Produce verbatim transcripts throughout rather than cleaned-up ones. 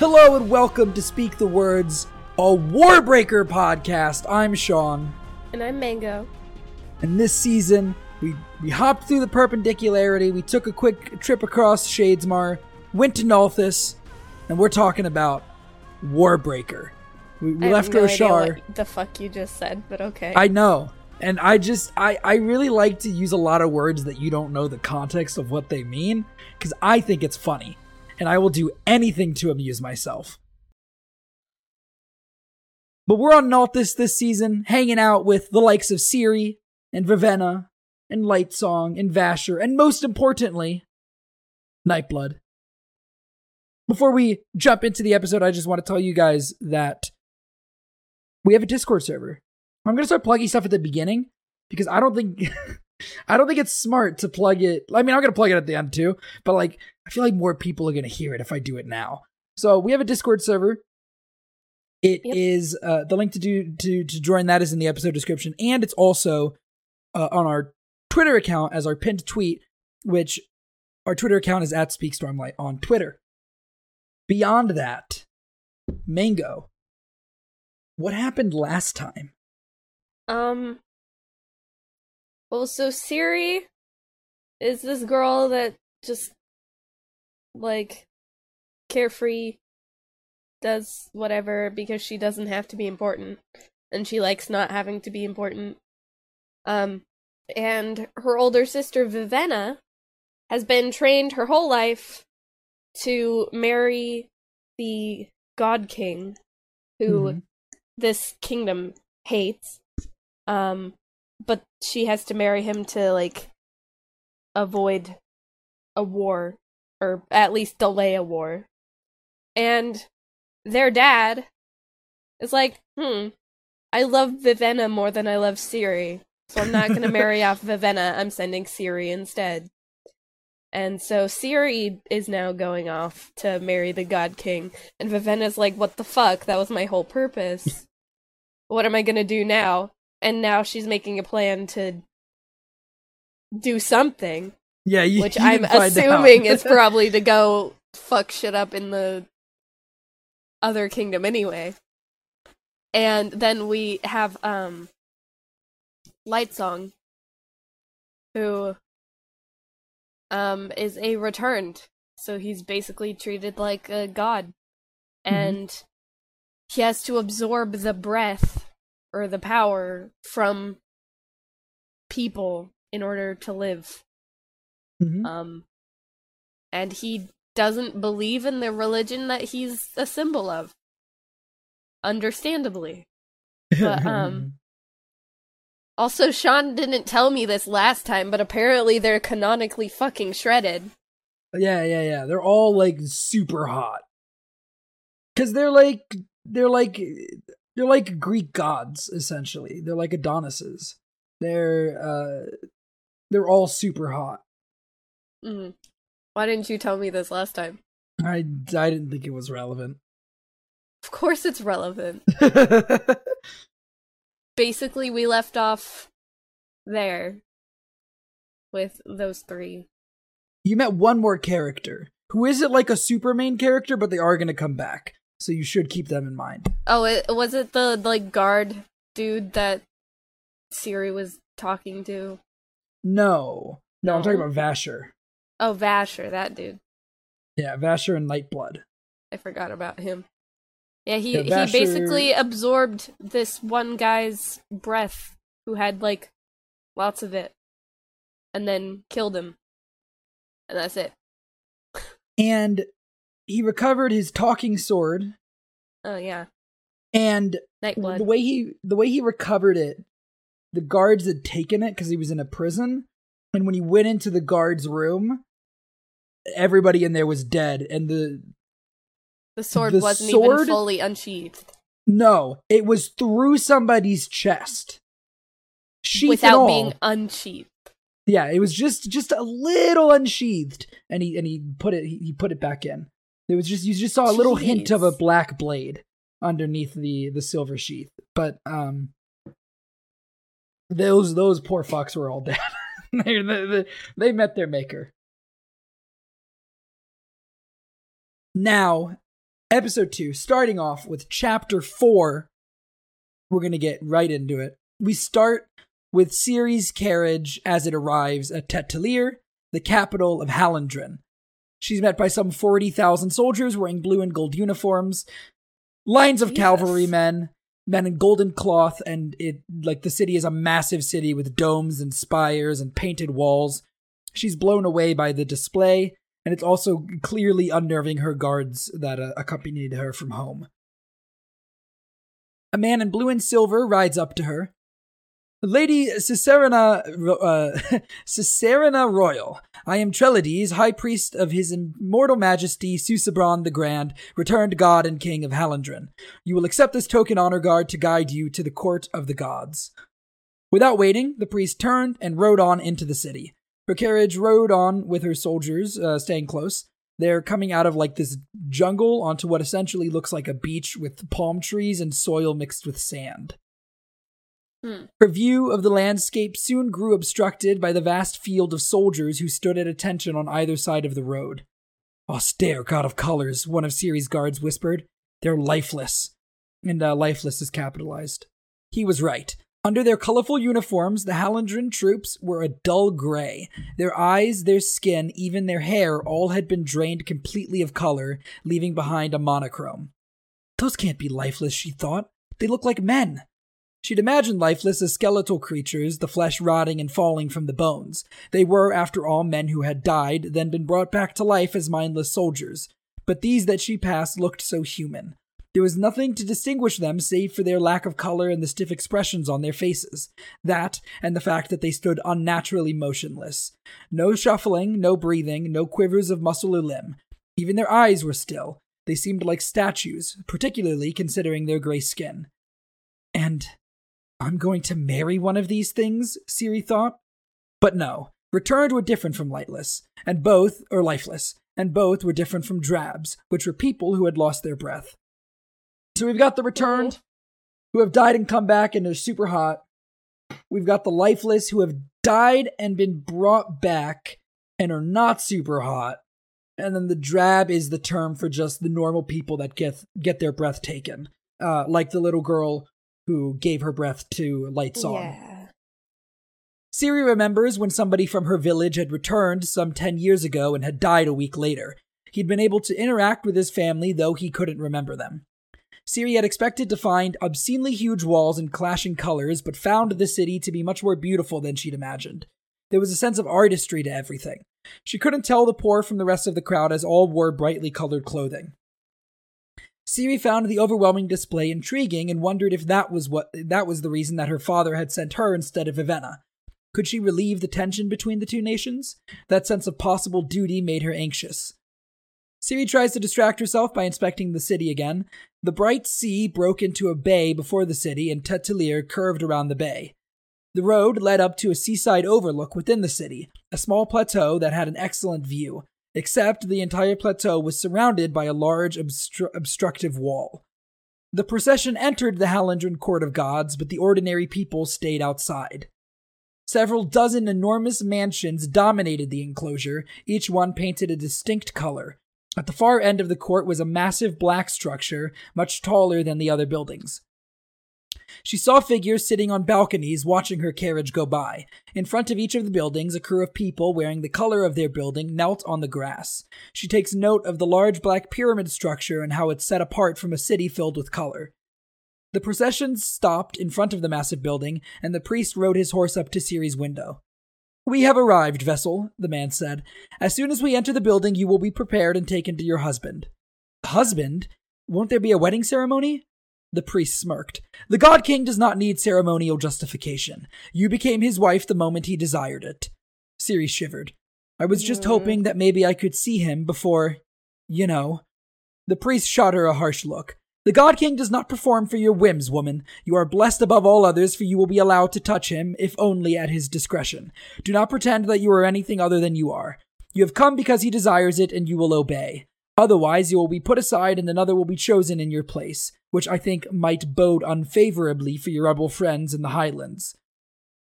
Hello and welcome to Speak the Words, a Warbreaker podcast. I'm Sean. And I'm Mango. And this season, we, we hopped through the perpendicularity, we took a quick trip across Shadesmar, went to Nalthis, and we're talking about Warbreaker. We, we I left have no Roshar. Idea what the fuck you just said, but okay. I know. And I just, I, I really like to use a lot of words that you don't know the context of what they mean, because I think it's funny. And I will do anything to amuse myself. But we're on Nalthis this season, hanging out with the likes of Siri, and Vivenna, and Lightsong, and Vasher, and most importantly, Nightblood. Before we jump into the episode, I just want to tell you guys that we have a Discord server. I'm going to start plugging stuff at the beginning, because I don't think... I don't think it's smart to plug it. I mean, I'm going to plug it at the end too, but like, I feel like more people are going to hear it if I do it now. So we have a Discord server. It yep. is, uh, the link to do to, to join that is in the episode description. And it's also uh, on our Twitter account as our pinned tweet, which our Twitter account is at SpeakStormlight on Twitter. Beyond that, Mango, what happened last time? Um... Well, so Siri is this girl that just, like, carefree, does whatever because she doesn't have to be important, and she likes not having to be important. Um, and her older sister, Vivenna, has been trained her whole life to marry the God King, who mm-hmm. this kingdom hates, um... but she has to marry him to, like, avoid a war, or at least delay a war. And their dad is like, hmm, I love Vivenna more than I love Siri, so I'm not going to marry off Vivenna, I'm sending Siri instead. And so Siri is now going off to marry the God King, and Vivenna's like, what the fuck, that was my whole purpose. What am I going to do now? And now she's making a plan to do something. Yeah, you, which you I'm assuming is probably to go fuck shit up in the other kingdom anyway. And then we have um, Lightsong, who um, is a returned. So he's basically treated like a god. Mm-hmm. And he has to absorb the breath or the power from people in order to live. Mm-hmm. Um, and he doesn't believe in the religion that he's a symbol of. Understandably. But, um... also, Sean didn't tell me this last time, but apparently they're canonically fucking shredded. Yeah, yeah, yeah. They're all, like, super hot. Because they're, like... They're, like... They're like Greek gods, essentially. They're like Adonises. They're, uh, they're all super hot. Mm. Why didn't you tell me this last time? I, I didn't think it was relevant. Of course it's relevant. Basically, we left off there with those three. You met one more character, who isn't like a super main character, but they are going to come back. So you should keep them in mind. Oh, it, was it the, like, guard dude that Siri was talking to? No. No, no. I'm talking about Vasher. Oh, Vasher, that dude. Yeah, Vasher and Nightblood. I forgot about him. Yeah, he, yeah, Vasher... he basically absorbed this one guy's breath who had, like, lots of it. And then killed him. And that's it. And... he recovered his talking sword. Oh yeah. And Nightblood. the way he the way he recovered it, the guards had taken it because he was in a prison. And when he went into the guards' room, everybody in there was dead, and the the sword the wasn't sword, even fully unsheathed. No, it was through somebody's chest, sheath without all. being unsheathed. Yeah, it was just just a little unsheathed, and he and he put it he, he put it back in. It was just you just saw a little Jeez. hint of a black blade underneath the, the silver sheath, but um, those those poor fucks were all dead. they, they they met their maker. Now, Episode two, starting off with chapter four. We're going to get right into it. We start with Ciri's carriage as it arrives at T'Telir, the capital of Hallandren. She's met by some forty thousand soldiers wearing blue and gold uniforms, lines of Jesus. Cavalrymen, men in golden cloth, and it like the city is a massive city with domes and spires and painted walls. She's blown away by the display, and it's also clearly unnerving her guards that uh, accompanied her from home. A man in blue and silver rides up to her. Lady Cicerina, uh, Cicerina Royal, I am Treledees, High Priest of His Immortal Majesty, Susebron the Grand, returned God and King of Hallandren. You will accept this token honor guard to guide you to the court of the gods. Without waiting, the priest turned and rode on into the city. Her carriage rode on with her soldiers, uh, staying close. They're coming out of like this jungle onto what essentially looks like a beach with palm trees and soil mixed with sand. Hmm. Her view of the landscape soon grew obstructed by the vast field of soldiers who stood at attention on either side of the road. Austere god of colors, one of Ciri's guards whispered. They're lifeless. And uh, lifeless is capitalized. He was right. Under their colorful uniforms, the Hallandren troops were a dull gray. Their eyes, their skin, even their hair, all had been drained completely of color, leaving behind a monochrome. Those can't be lifeless, she thought. They look like men. She'd imagined lifeless as skeletal creatures, the flesh rotting and falling from the bones. They were, after all, men who had died, then been brought back to life as mindless soldiers. But these that she passed looked so human. There was nothing to distinguish them save for their lack of color and the stiff expressions on their faces. That, and the fact that they stood unnaturally motionless. No shuffling, no breathing, no quivers of muscle or limb. Even their eyes were still. They seemed like statues, particularly considering their gray skin. And I'm going to marry one of these things, Siri thought. But no. Returned were different from lightless, and both, or lifeless, and both were different from drabs, which were people who had lost their breath. So we've got the returned, who have died and come back and are super hot. We've got the lifeless, who have died and been brought back and are not super hot. And then the drab is the term for just the normal people that get get their breath taken. Uh, like the little girl who gave her breath to Lightsong. Yeah. Siri remembers when somebody from her village had returned some ten years ago and had died a week later. He'd been able to interact with his family, though he couldn't remember them. Siri had expected to find obscenely huge walls and clashing colors, but found the city to be much more beautiful than she'd imagined. There was a sense of artistry to everything. She couldn't tell the poor from the rest of the crowd, as all wore brightly colored clothing. Siri found the overwhelming display intriguing and wondered if that was what that was the reason that her father had sent her instead of Vivenna. Could she relieve the tension between the two nations? That sense of possible duty made her anxious. Siri tries to distract herself by inspecting the city again. The bright sea broke into a bay before the city, and T'Telir curved around the bay. The road led up to a seaside overlook within the city, a small plateau that had an excellent view, except the entire plateau was surrounded by a large obstru- obstructive wall. The procession entered the Hallandren Court of Gods, but the ordinary people stayed outside. Several dozen enormous mansions dominated the enclosure, each one painted a distinct color. At the far end of the court was a massive black structure, much taller than the other buildings. She saw figures sitting on balconies watching her carriage go by. In front of each of the buildings, a crew of people wearing the color of their building knelt on the grass. She takes note of the large black pyramid structure and how it's set apart from a city filled with color. The procession stopped in front of the massive building, and the priest rode his horse up to Ciri's window. We have arrived, vessel, the man said. As soon as we enter the building, you will be prepared and taken to your husband. Husband? Won't there be a wedding ceremony? The priest smirked. The God King does not need ceremonial justification. You became his wife the moment he desired it. Siri shivered. I was just mm. hoping that maybe I could see him before, you know. The priest shot her a harsh look. The God King does not perform for your whims, woman. You are blessed above all others, for you will be allowed to touch him, if only at his discretion. Do not pretend that you are anything other than you are. You have come because he desires it, and you will obey. Otherwise, you will be put aside, and another will be chosen in your place, which I think might bode unfavorably for your rebel friends in the Highlands.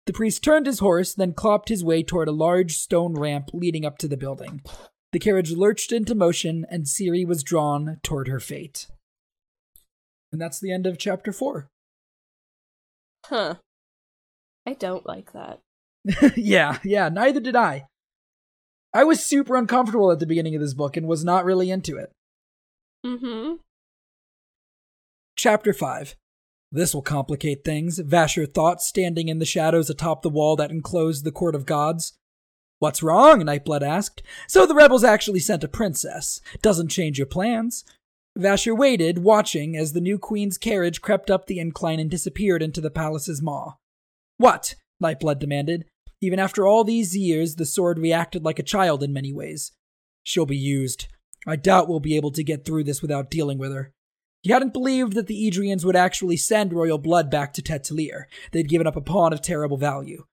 The priest turned his horse, then clopped his way toward a large stone ramp leading up to the building. The carriage lurched into motion, and Ciri was drawn toward her fate. And that's the end of chapter four. Huh. I don't like that. yeah, yeah, neither did I. I was super uncomfortable at the beginning of this book and was not really into it. Mm-hmm. Chapter five. This will complicate things, Vasher thought, standing in the shadows atop the wall that enclosed the Court of Gods. What's wrong? Nightblood asked. So the rebels actually sent a princess. Doesn't change your plans. Vasher waited, watching, as the new queen's carriage crept up the incline and disappeared into the palace's maw. What? Nightblood demanded. Even after all these years, the sword reacted like a child in many ways. She'll be used. I doubt we'll be able to get through this without dealing with her. He hadn't believed that the Idrians would actually send royal blood back to T'Telir. They'd given up a pawn of terrible value.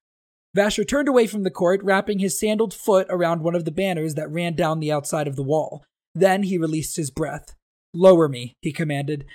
Vasher turned away from the court, wrapping his sandaled foot around one of the banners that ran down the outside of the wall. Then he released his breath. Lower me, he commanded.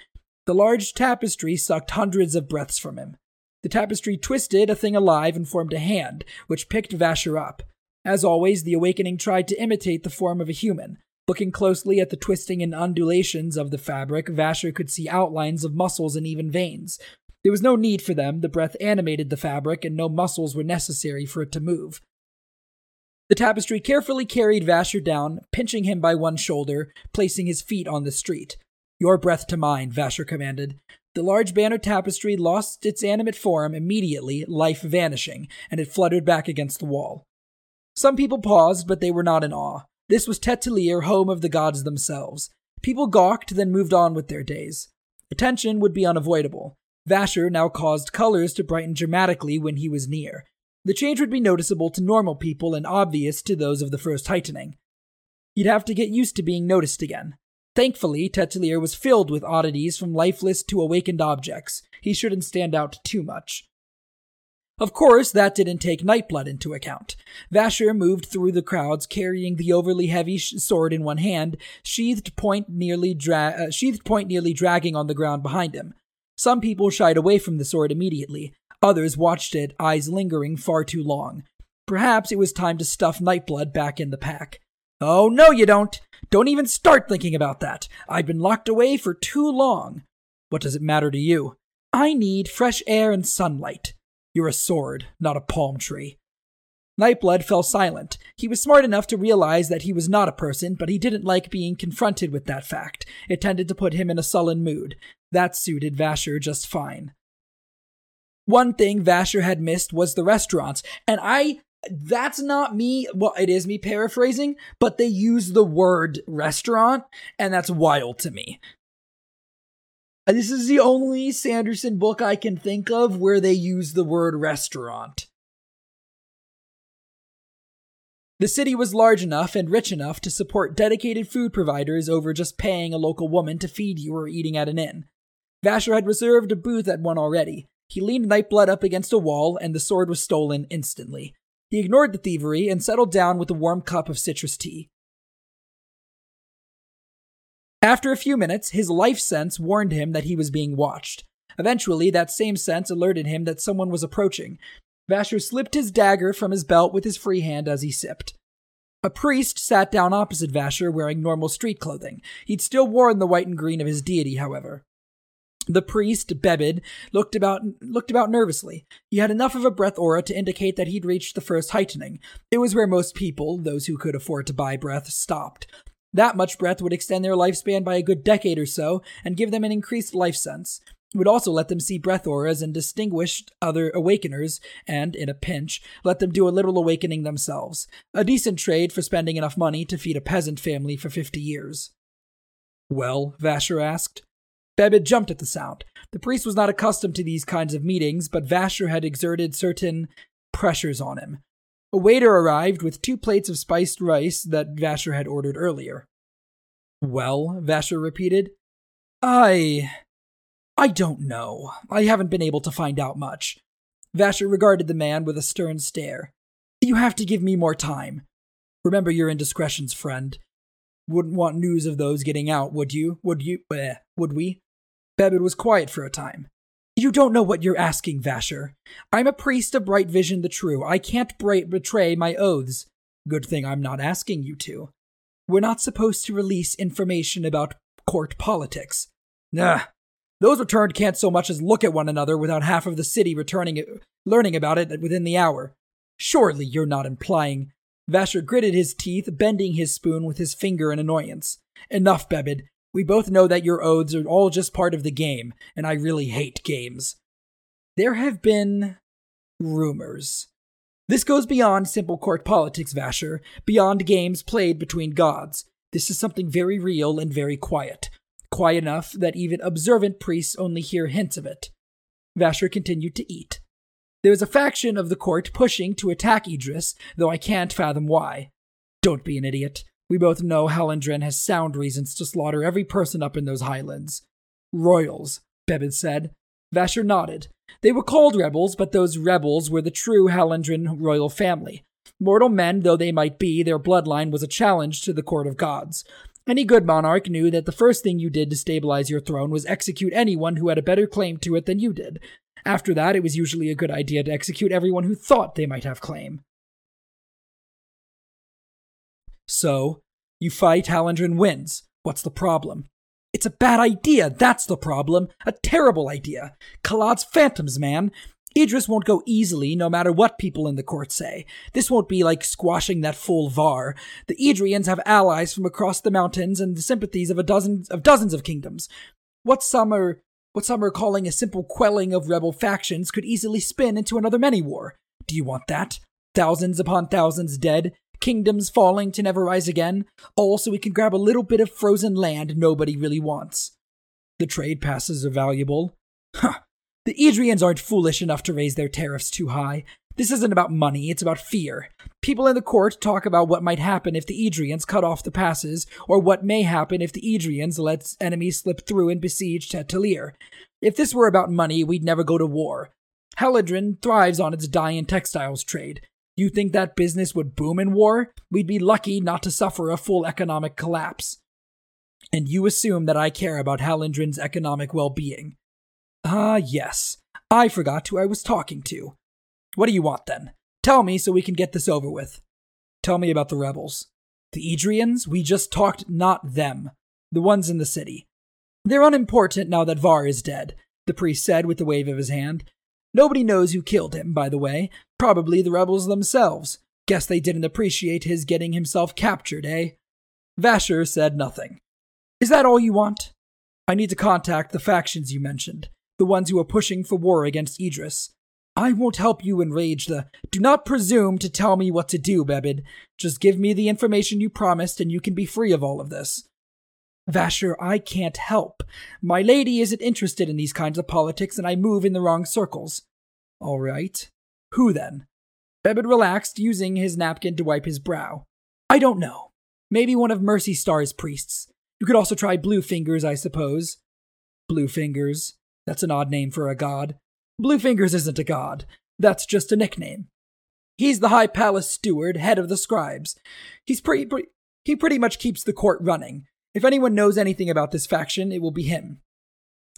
The large tapestry sucked hundreds of breaths from him. The tapestry twisted, a thing alive, and formed a hand, which picked Vasher up. As always, the Awakening tried to imitate the form of a human. Looking closely at the twisting and undulations of the fabric, Vasher could see outlines of muscles and even veins. There was no need for them, the breath animated the fabric, and no muscles were necessary for it to move. The tapestry carefully carried Vasher down, pinching him by one shoulder, placing his feet on the street. Your breath to mine, Vasher commanded. The large banner tapestry lost its animate form immediately, life vanishing, and it fluttered back against the wall. Some people paused, but they were not in awe. This was T'Telir, home of the gods themselves. People gawked, then moved on with their days. Attention would be unavoidable. Vasher now caused colors to brighten dramatically when he was near. The change would be noticeable to normal people and obvious to those of the first heightening. He'd have to get used to being noticed again. Thankfully, T'Telir was filled with oddities from lifeless to awakened objects. He shouldn't stand out too much. Of course, that didn't take Nightblood into account. Vasher moved through the crowds, carrying the overly heavy sh- sword in one hand, sheathed point nearly dra- uh, sheathed point nearly dragging on the ground behind him. Some people shied away from the sword immediately. Others watched it, eyes lingering far too long. Perhaps it was time to stuff Nightblood back in the pack. Oh, no you don't! Don't even start thinking about that! I've been locked away for too long! What does it matter to you? I need fresh air and sunlight. You're a sword, not a palm tree. Nightblood fell silent. He was smart enough to realize that he was not a person, but he didn't like being confronted with that fact. It tended to put him in a sullen mood. That suited Vasher just fine. One thing Vasher had missed was the restaurants, and I... That's not me, well, it is me paraphrasing, but they use the word restaurant, and that's wild to me. This is the only Sanderson book I can think of where they use the word restaurant. The city was large enough and rich enough to support dedicated food providers over just paying a local woman to feed you or eating at an inn. Vasher had reserved a booth at one already. He leaned Nightblood up against a wall, and the sword was stolen instantly. He ignored the thievery and settled down with a warm cup of citrus tea. After a few minutes, his life sense warned him that he was being watched. Eventually, that same sense alerted him that someone was approaching. Vasher slipped his dagger from his belt with his free hand as he sipped. A priest sat down opposite Vasher, wearing normal street clothing. He'd still worn the white and green of his deity, however. The priest, Bebid, looked about looked about nervously. He had enough of a breath aura to indicate that he'd reached the first heightening. It was where most people, those who could afford to buy breath, stopped. That much breath would extend their lifespan by a good decade or so, and give them an increased life sense. It would also let them see breath auras and distinguish other awakeners, and, in a pinch, let them do a little awakening themselves. A decent trade for spending enough money to feed a peasant family for fifty years. Well, Vasher asked. Bebid jumped at the sound. The priest was not accustomed to these kinds of meetings, but Vasher had exerted certain pressures on him. A waiter arrived with two plates of spiced rice that Vasher had ordered earlier. Well, Vasher repeated. I... I don't know. I haven't been able to find out much. Vasher regarded the man with a stern stare. You have to give me more time. Remember your indiscretions, friend. Wouldn't want news of those getting out, would you? Would you? Eh, would we? Bebid was quiet for a time. You don't know what you're asking, Vasher. I'm a priest of Bright Vision the True. I can't bra- betray my oaths. Good thing I'm not asking you to. We're not supposed to release information about court politics. Nah. Those returned can't so much as look at one another without half of the city returning, learning about it within the hour. Surely you're not implying. Vasher gritted his teeth, bending his spoon with his finger in annoyance. Enough, Bebid. We both know that your oaths are all just part of the game, and I really hate games. There have been rumors. This goes beyond simple court politics, Vasher, beyond games played between gods. This is something very real and very quiet. Quiet enough that even observant priests only hear hints of it. Vasher continued to eat. There is a faction of the court pushing to attack Idris, though I can't fathom why. Don't be an idiot. We both know Hallandren has sound reasons to slaughter every person up in those highlands. Royals, Bebid said. Vasher nodded. They were called rebels, but those rebels were the true Hallandren royal family. Mortal men though they might be, their bloodline was a challenge to the court of gods. Any good monarch knew that the first thing you did to stabilize your throne was execute anyone who had a better claim to it than you did. After that, it was usually a good idea to execute everyone who thought they might have claim. So, you fight, Hallandren wins. What's the problem? It's a bad idea, that's the problem. A terrible idea. Kalad's phantoms, man. Idris won't go easily, no matter what people in the court say. This won't be like squashing that fool Vahr. The Idrians have allies from across the mountains and the sympathies of a dozen of dozens of kingdoms. What some are what some are calling a simple quelling of rebel factions could easily spin into another many-war. Do you want that? Thousands upon thousands dead, kingdoms falling to never rise again, all so we can grab a little bit of frozen land nobody really wants. The trade passes are valuable. Huh. The Idrians aren't foolish enough to raise their tariffs too high. This isn't about money, it's about fear. People in the court talk about what might happen if the Idrians cut off the passes, or what may happen if the Idrians let enemies slip through and besiege T'Telir. If this were about money, we'd never go to war. Hallandren thrives on its dye and textiles trade. You think that business would boom in war? We'd be lucky not to suffer a full economic collapse. And you assume that I care about Hallandren's economic well-being. Ah, uh, yes. I forgot who I was talking to. What do you want, then? Tell me so we can get this over with. Tell me about the rebels. The Idrians? We just talked, not them. The ones in the city. They're unimportant now that Vahr is dead, the priest said with a wave of his hand. Nobody knows who killed him, by the way. Probably the rebels themselves. Guess they didn't appreciate his getting himself captured, eh? Vasher said nothing. Is that all you want? I need to contact the factions you mentioned. The ones who are pushing for war against Idris. I won't help you enrage the... Do not presume to tell me what to do, Bebid. Just give me the information you promised and you can be free of all of this. Vasher, I can't help. My lady isn't interested in these kinds of politics and I move in the wrong circles. All right. Who then? Bebid relaxed, using his napkin to wipe his brow. I don't know. Maybe one of Mercy Star's priests. You could also try Bluefingers, I suppose. Bluefingers. That's an odd name for a god. Bluefingers isn't a god. That's just a nickname. He's the High Palace Steward, head of the scribes. He's pretty, pretty, he pretty much keeps the court running. If anyone knows anything about this faction, it will be him.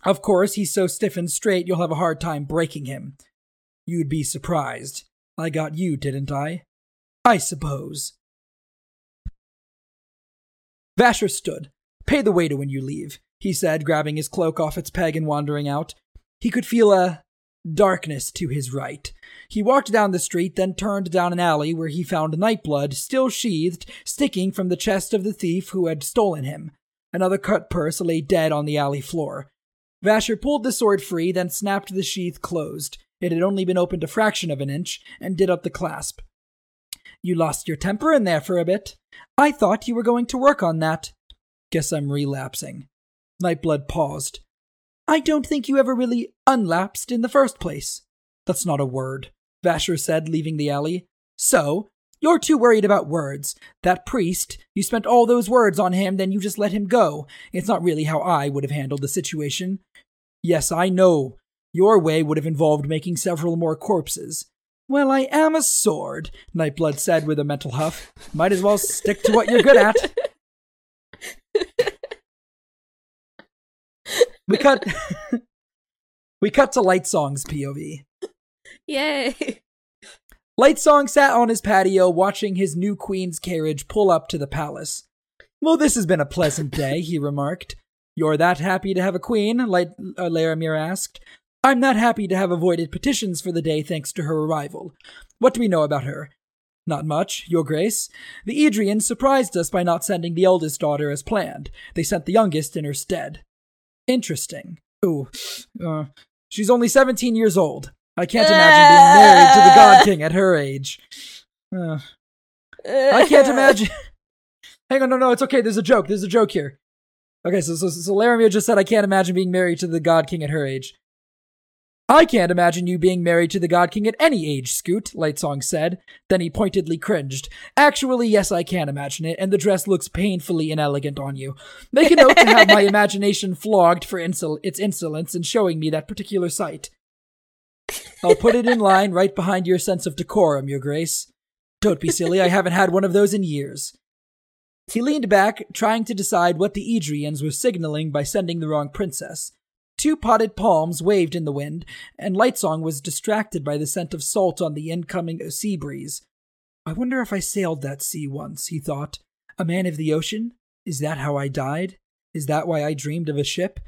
Of course, he's so stiff and straight you'll have a hard time breaking him. You'd be surprised. I got you, didn't I? I suppose. Vasher stood. Pay the waiter when you leave, he said, grabbing his cloak off its peg and wandering out. He could feel a darkness to his right. He walked down the street, then turned down an alley where he found Nightblood, still sheathed, sticking from the chest of the thief who had stolen him. Another cut purse lay dead on the alley floor. Vasher pulled the sword free, then snapped the sheath closed. It had only been opened a fraction of an inch, and did up the clasp. You lost your temper in there for a bit. I thought you were going to work on that. Guess I'm relapsing. Nightblood paused. I don't think you ever really unlapsed in the first place. That's not a word, Vasher said, leaving the alley. So, you're too worried about words. That priest, you spent all those words on him, then you just let him go. It's not really how I would have handled the situation. Yes, I know. Your way would have involved making several more corpses. Well, I am a sword, Nightblood said with a mental huff. Might as well stick to what you're good at. We cut We cut to Lightsong's P O V. Yay! Lightsong sat on his patio watching his new queen's carriage pull up to the palace. Well, this has been a pleasant day, he remarked. You're that happy to have a queen, Llarimar asked. I'm that happy to have avoided petitions for the day thanks to her arrival. What do we know about her? Not much, Your Grace. The Idrian surprised us by not sending the eldest daughter as planned. They sent the youngest in her stead. Interesting. Ooh. Uh, she's only seventeen years old. I can't imagine being married to the God King at her age. Uh, I can't imagine... Hang on, no, no, it's okay. There's a joke. There's a joke here. Okay, so, so, so Llarimar just said, I can't imagine being married to the God King at her age. I can't imagine you being married to the God King at any age, Scoot, Lightsong said. Then he pointedly cringed. Actually, yes, I can imagine it, and the dress looks painfully inelegant on you. Make a note to have my imagination flogged for insul- its insolence in showing me that particular sight. I'll put it in line right behind your sense of decorum, Your Grace. Don't be silly, I haven't had one of those in years. He leaned back, trying to decide what the Idrians were signaling by sending the wrong princess. Two potted palms waved in the wind, and Lightsong was distracted by the scent of salt on the incoming sea breeze. I wonder if I sailed that sea once, he thought. A man of the ocean? Is that how I died? Is that why I dreamed of a ship?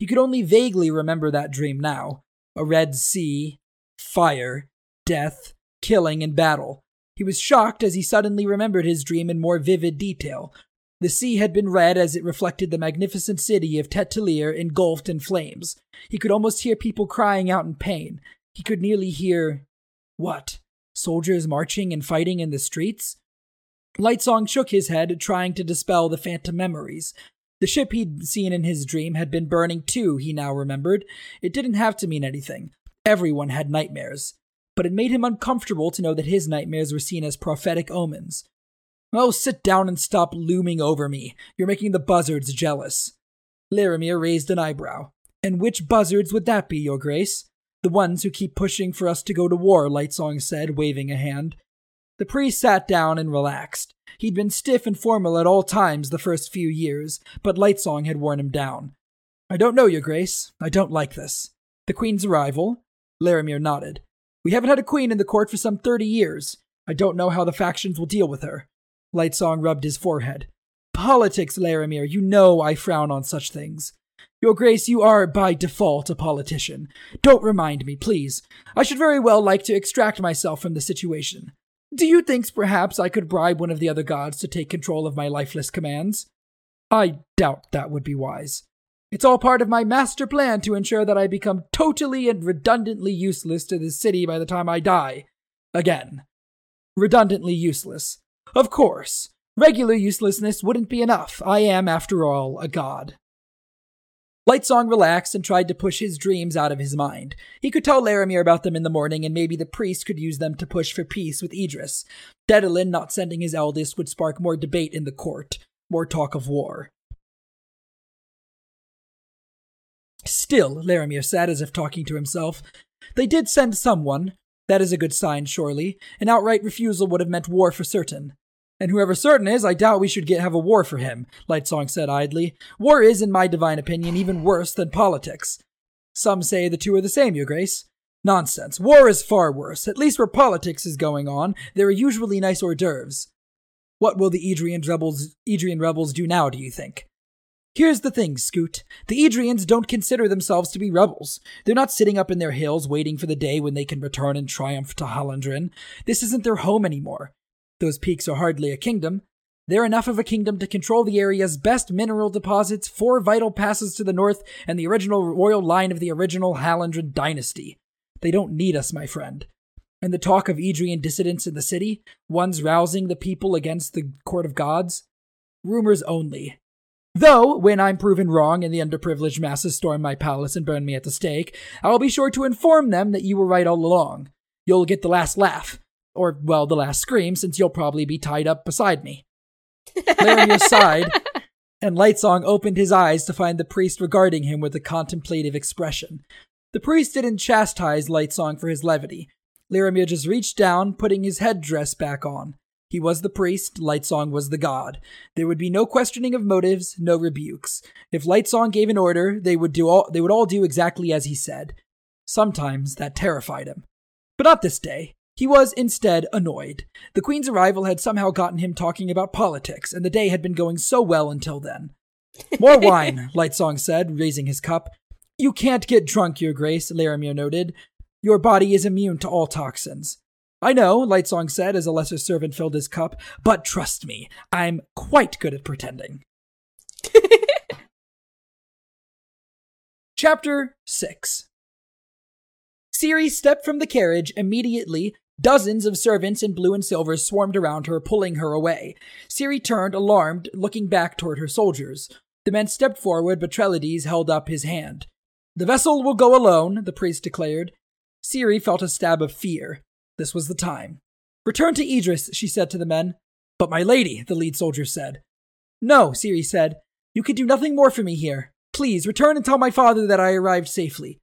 He could only vaguely remember that dream now. A red sea, fire, death, killing, and battle. He was shocked as he suddenly remembered his dream in more vivid detail. The sea had been red as it reflected the magnificent city of T'Telir engulfed in flames. He could almost hear people crying out in pain. He could nearly hear... what? Soldiers marching and fighting in the streets? Lightsong shook his head, trying to dispel the phantom memories. The ship he'd seen in his dream had been burning too, he now remembered. It didn't have to mean anything. Everyone had nightmares. But it made him uncomfortable to know that his nightmares were seen as prophetic omens. Oh, sit down and stop looming over me. You're making the buzzards jealous. Llarimar raised an eyebrow. And which buzzards would that be, Your Grace? The ones who keep pushing for us to go to war, Lightsong said, waving a hand. The priest sat down and relaxed. He'd been stiff and formal at all times the first few years, but Lightsong had worn him down. I don't know, Your Grace. I don't like this. The queen's arrival? Llarimar nodded. We haven't had a queen in the court for some thirty years. I don't know how the factions will deal with her. Lightsong rubbed his forehead. Politics, Llarimar, you know I frown on such things. Your Grace, you are, by default, a politician. Don't remind me, please. I should very well like to extract myself from the situation. Do you think perhaps I could bribe one of the other gods to take control of my lifeless commands? I doubt that would be wise. It's all part of my master plan to ensure that I become totally and redundantly useless to this city by the time I die. Again. Redundantly useless. Of course. Regular uselessness wouldn't be enough. I am, after all, a god. Lightsong relaxed and tried to push his dreams out of his mind. He could tell Llarimar about them in the morning, and maybe the priest could use them to push for peace with Idris. Daedalin not sending his eldest would spark more debate in the court, more talk of war. Still, Llarimar said as if talking to himself, they did send someone. That is a good sign, surely. An outright refusal would have meant war for certain. And whoever certain is, I doubt we should get have a war for him, Lightsong said idly. War is, in my divine opinion, even worse than politics. Some say the two are the same, Your Grace. Nonsense. War is far worse. At least where politics is going on, there are usually nice hors d'oeuvres. What will the Idrian rebels, Idrian rebels do now, do you think? Here's the thing, Scoot. The Idrians don't consider themselves to be rebels. They're not sitting up in their hills waiting for the day when they can return in triumph to Hallandren. This isn't their home anymore. Those peaks are hardly a kingdom. They're enough of a kingdom to control the area's best mineral deposits, four vital passes to the north, and the original royal line of the original Hallandren dynasty. They don't need us, my friend. And the talk of Idrian dissidents in the city, ones rousing the people against the court of gods? Rumors only. Though, when I'm proven wrong and the underprivileged masses storm my palace and burn me at the stake, I'll be sure to inform them that you were right all along. You'll get the last laugh. Or, well, the last scream, since you'll probably be tied up beside me. Llarimar sighed, and Lightsong opened his eyes to find the priest regarding him with a contemplative expression. The priest didn't chastise Lightsong for his levity. Llarimar just reached down, putting his headdress back on. He was the priest, Lightsong was the god. There would be no questioning of motives, no rebukes. If Lightsong gave an order, they would do all, they would all do exactly as he said. Sometimes that terrified him. But not this day. He was, instead, annoyed. The Queen's arrival had somehow gotten him talking about politics, and the day had been going so well until then. More wine, Lightsong said, raising his cup. You can't get drunk, Your Grace, Llarimar noted. Your body is immune to all toxins. I know, Lightsong said as a lesser servant filled his cup, but trust me, I'm quite good at pretending. Chapter six. Siri stepped from the carriage immediately. Dozens of servants in blue and silver swarmed around her, pulling her away. Siri turned, alarmed, looking back toward her soldiers. The men stepped forward, but Treledees held up his hand. The vessel will go alone, the priest declared. Siri felt a stab of fear. This was the time. Return to Idris, she said to the men. But my lady, the lead soldier said. No, Siri said. You can do nothing more for me here. Please, return and tell my father that I arrived safely.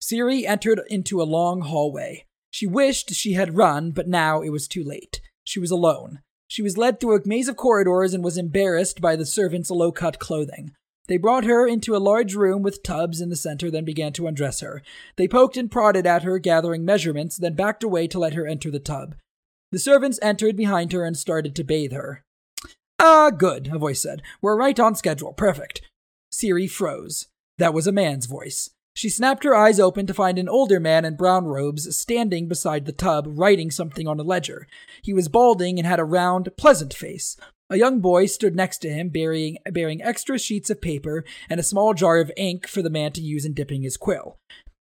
Siri entered into a long hallway. She wished she had run, but now it was too late. She was alone. She was led through a maze of corridors and was embarrassed by the servants' low-cut clothing. They brought her into a large room with tubs in the center, then began to undress her. They poked and prodded at her, gathering measurements, then backed away to let her enter the tub. The servants entered behind her and started to bathe her. Ah, good, a voice said. We're right on schedule. Perfect. Siri froze. That was a man's voice. She snapped her eyes open to find an older man in brown robes standing beside the tub, writing something on a ledger. He was balding and had a round, pleasant face. A young boy stood next to him, bearing, bearing extra sheets of paper and a small jar of ink for the man to use in dipping his quill.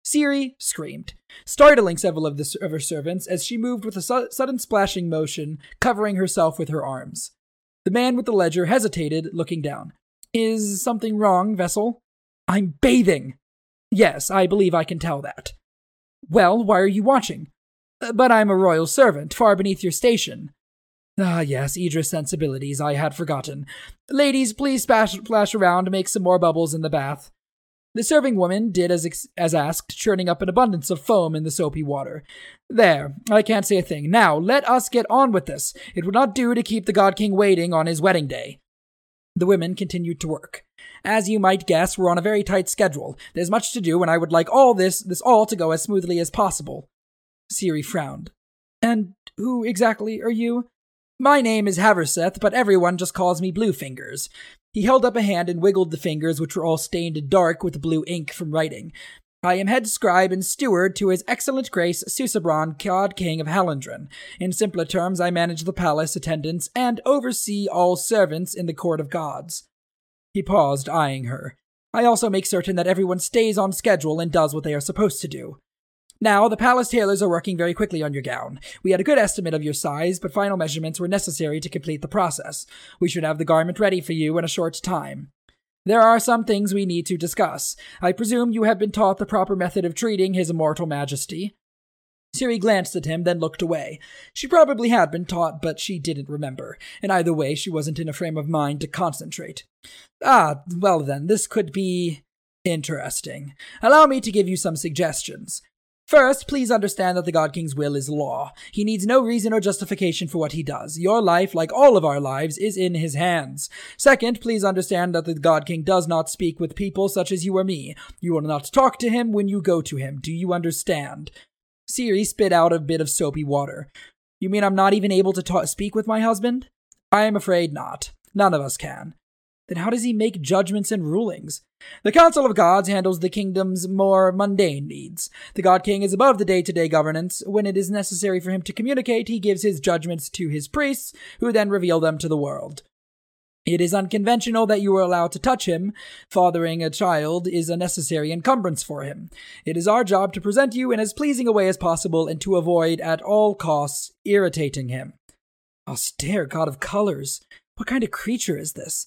Siri screamed, startling several of, the, of her servants as she moved with a su- sudden splashing motion, covering herself with her arms. The man with the ledger hesitated, looking down. Is something wrong, Vessel? I'm bathing! Yes, I believe I can tell that. Well, why are you watching? But I'm a royal servant, far beneath your station. Ah, yes, Idris sensibilities, I had forgotten. Ladies, please splash, splash around and make some more bubbles in the bath. The serving woman did as ex- as asked, churning up an abundance of foam in the soapy water. There, I can't say a thing. Now, let us get on with this. It would not do to keep the God King waiting on his wedding day. The women continued to work. As you might guess, we're on a very tight schedule. There's much to do, and I would like all this, this all to go as smoothly as possible. Siri frowned. And who exactly are you? My name is Haverseth, but everyone just calls me Bluefingers. He held up a hand and wiggled the fingers, which were all stained dark with blue ink from writing. I am head scribe and steward to His Excellent Grace Susebron, God King of Hallandren. In simpler terms, I manage the palace attendants and oversee all servants in the court of gods. He paused, eyeing her. I also make certain that everyone stays on schedule and does what they are supposed to do. Now, the palace tailors are working very quickly on your gown. We had a good estimate of your size, but final measurements were necessary to complete the process. We should have the garment ready for you in a short time. There are some things we need to discuss. I presume you have been taught the proper method of treating His Immortal Majesty. Siri glanced at him, then looked away. She probably had been taught, but she didn't remember, and either way, she wasn't in a frame of mind to concentrate. Ah, well then, this could be interesting. Allow me to give you some suggestions. First, please understand that the God King's will is law. He needs no reason or justification for what he does. Your life, like all of our lives, is in his hands. Second, please understand that the God King does not speak with people such as you or me. You will not talk to him when you go to him. Do you understand? Siri spit out a bit of soapy water. You mean I'm not even able to ta- speak with my husband? I am afraid not. None of us can. Then how does he make judgments and rulings? The Council of Gods handles the kingdom's more mundane needs. The God King is above the day-to-day governance. When it is necessary for him to communicate, he gives his judgments to his priests, who then reveal them to the world. It is unconventional that you are allowed to touch him. Fathering a child is a necessary encumbrance for him. It is our job to present you in as pleasing a way as possible and to avoid, at all costs, irritating him. Austere God of colors. What kind of creature is this?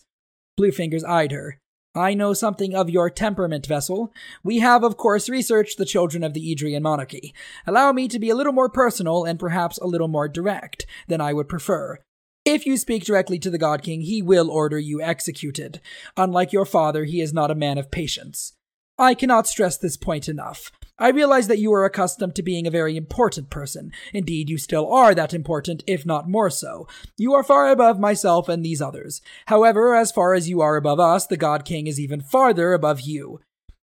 Bluefingers eyed her. I know something of your temperament, Vessel. We have, of course, researched the children of the Idrian monarchy. Allow me to be a little more personal and perhaps a little more direct than I would prefer. If you speak directly to the God King, he will order you executed. Unlike your father, he is not a man of patience. I cannot stress this point enough. I realize that you are accustomed to being a very important person. Indeed, you still are that important, if not more so. You are far above myself and these others. However, as far as you are above us, the God King is even farther above you.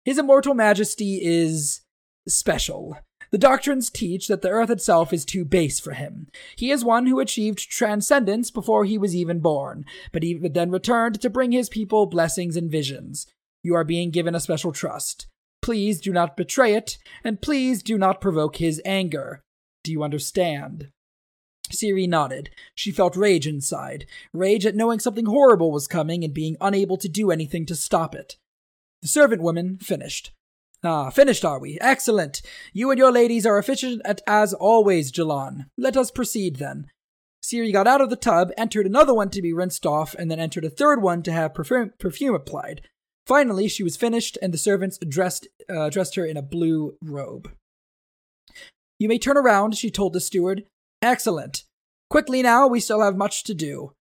His Immortal Majesty is special. The doctrines teach that the earth itself is too base for him. He is one who achieved transcendence before he was even born, but even then returned to bring his people blessings and visions. You are being given a special trust. Please do not betray it, and please do not provoke his anger. Do you understand? Siri nodded. She felt rage inside, rage at knowing something horrible was coming and being unable to do anything to stop it. The servant woman finished. Ah, finished are we? Excellent. You and your ladies are efficient at, as always, Jalan. Let us proceed, then. Siri got out of the tub, entered another one to be rinsed off, and then entered a third one to have perfum- perfume applied. Finally, she was finished, and the servants dressed, uh, dressed her in a blue robe. You may turn around, she told the steward. Excellent. Quickly now, we still have much to do.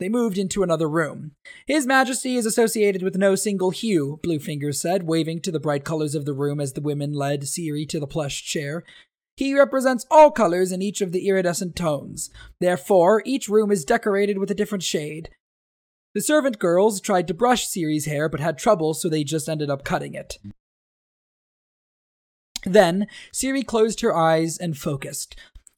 They moved into another room. His Majesty is associated with no single hue, Bluefingers said, waving to the bright colors of the room as the women led Siri to the plush chair. He represents all colors in each of the iridescent tones. Therefore, each room is decorated with a different shade. The servant girls tried to brush Siri's hair but had trouble, so they just ended up cutting it. Then, Siri closed her eyes and focused.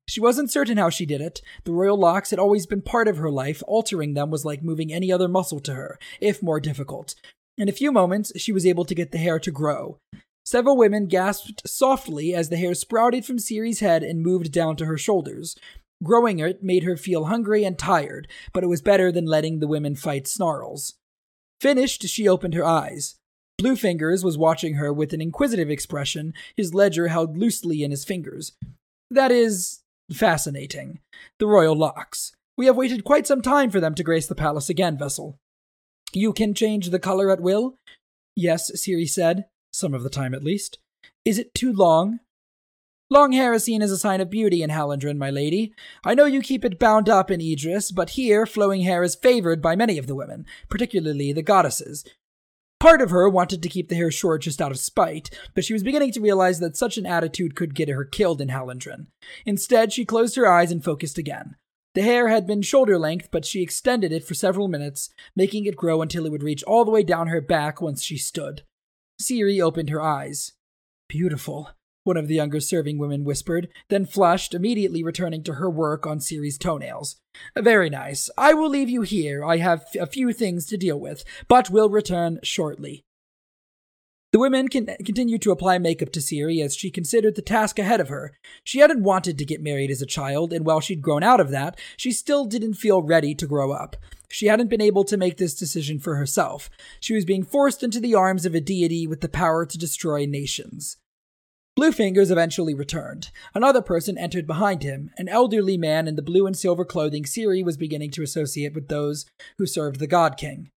She wasn't certain how she did it. The royal locks had always been part of her life. Altering them was like moving any other muscle to her, if more difficult. In a few moments, she was able to get the hair to grow. Several women gasped softly as the hair sprouted from Siri's head and moved down to her shoulders. Growing it made her feel hungry and tired, but it was better than letting the women fight snarls. Finished, she opened her eyes. Bluefingers was watching her with an inquisitive expression, his ledger held loosely in his fingers. That is... fascinating. The royal locks. We have waited quite some time for them to grace the palace again, Vessel. You can change the color at will? Yes, Siri said, some of the time at least. Is it too long? Long hair is seen as a sign of beauty in Hallandren, my lady. I know you keep it bound up in Idris, but here flowing hair is favored by many of the women, particularly the goddesses. Part of her wanted to keep the hair short just out of spite, but she was beginning to realize that such an attitude could get her killed in Hallandren. Instead, she closed her eyes and focused again. The hair had been shoulder length, but she extended it for several minutes, making it grow until it would reach all the way down her back once she stood. Siri opened her eyes. Beautiful, one of the younger serving women whispered, then flushed, immediately returning to her work on Siri's toenails. Very nice. I will leave you here. I have a few things to deal with, but will return shortly. The women con- continued to apply makeup to Siri as she considered the task ahead of her. She hadn't wanted to get married as a child, and while she'd grown out of that, she still didn't feel ready to grow up. She hadn't been able to make this decision for herself. She was being forced into the arms of a deity with the power to destroy nations. Bluefingers eventually returned. Another person entered behind him, an elderly man in the blue and silver clothing Siri was beginning to associate with those who served the God King.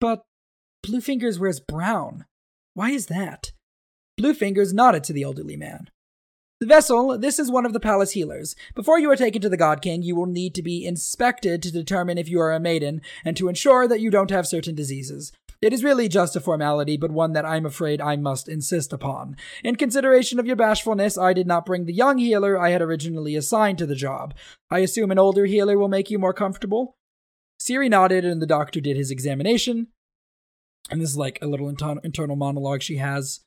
But Bluefingers wears brown. Why is that? Bluefingers nodded to the elderly man. The vessel, this is one of the palace healers. Before you are taken to the God King, you will need to be inspected to determine if you are a maiden and to ensure that you don't have certain diseases. It is really just a formality, but one that I'm afraid I must insist upon. In consideration of your bashfulness, I did not bring the young healer I had originally assigned to the job. I assume an older healer will make you more comfortable? Siri nodded, and the doctor did his examination. And this is like a little inter- internal monologue she has.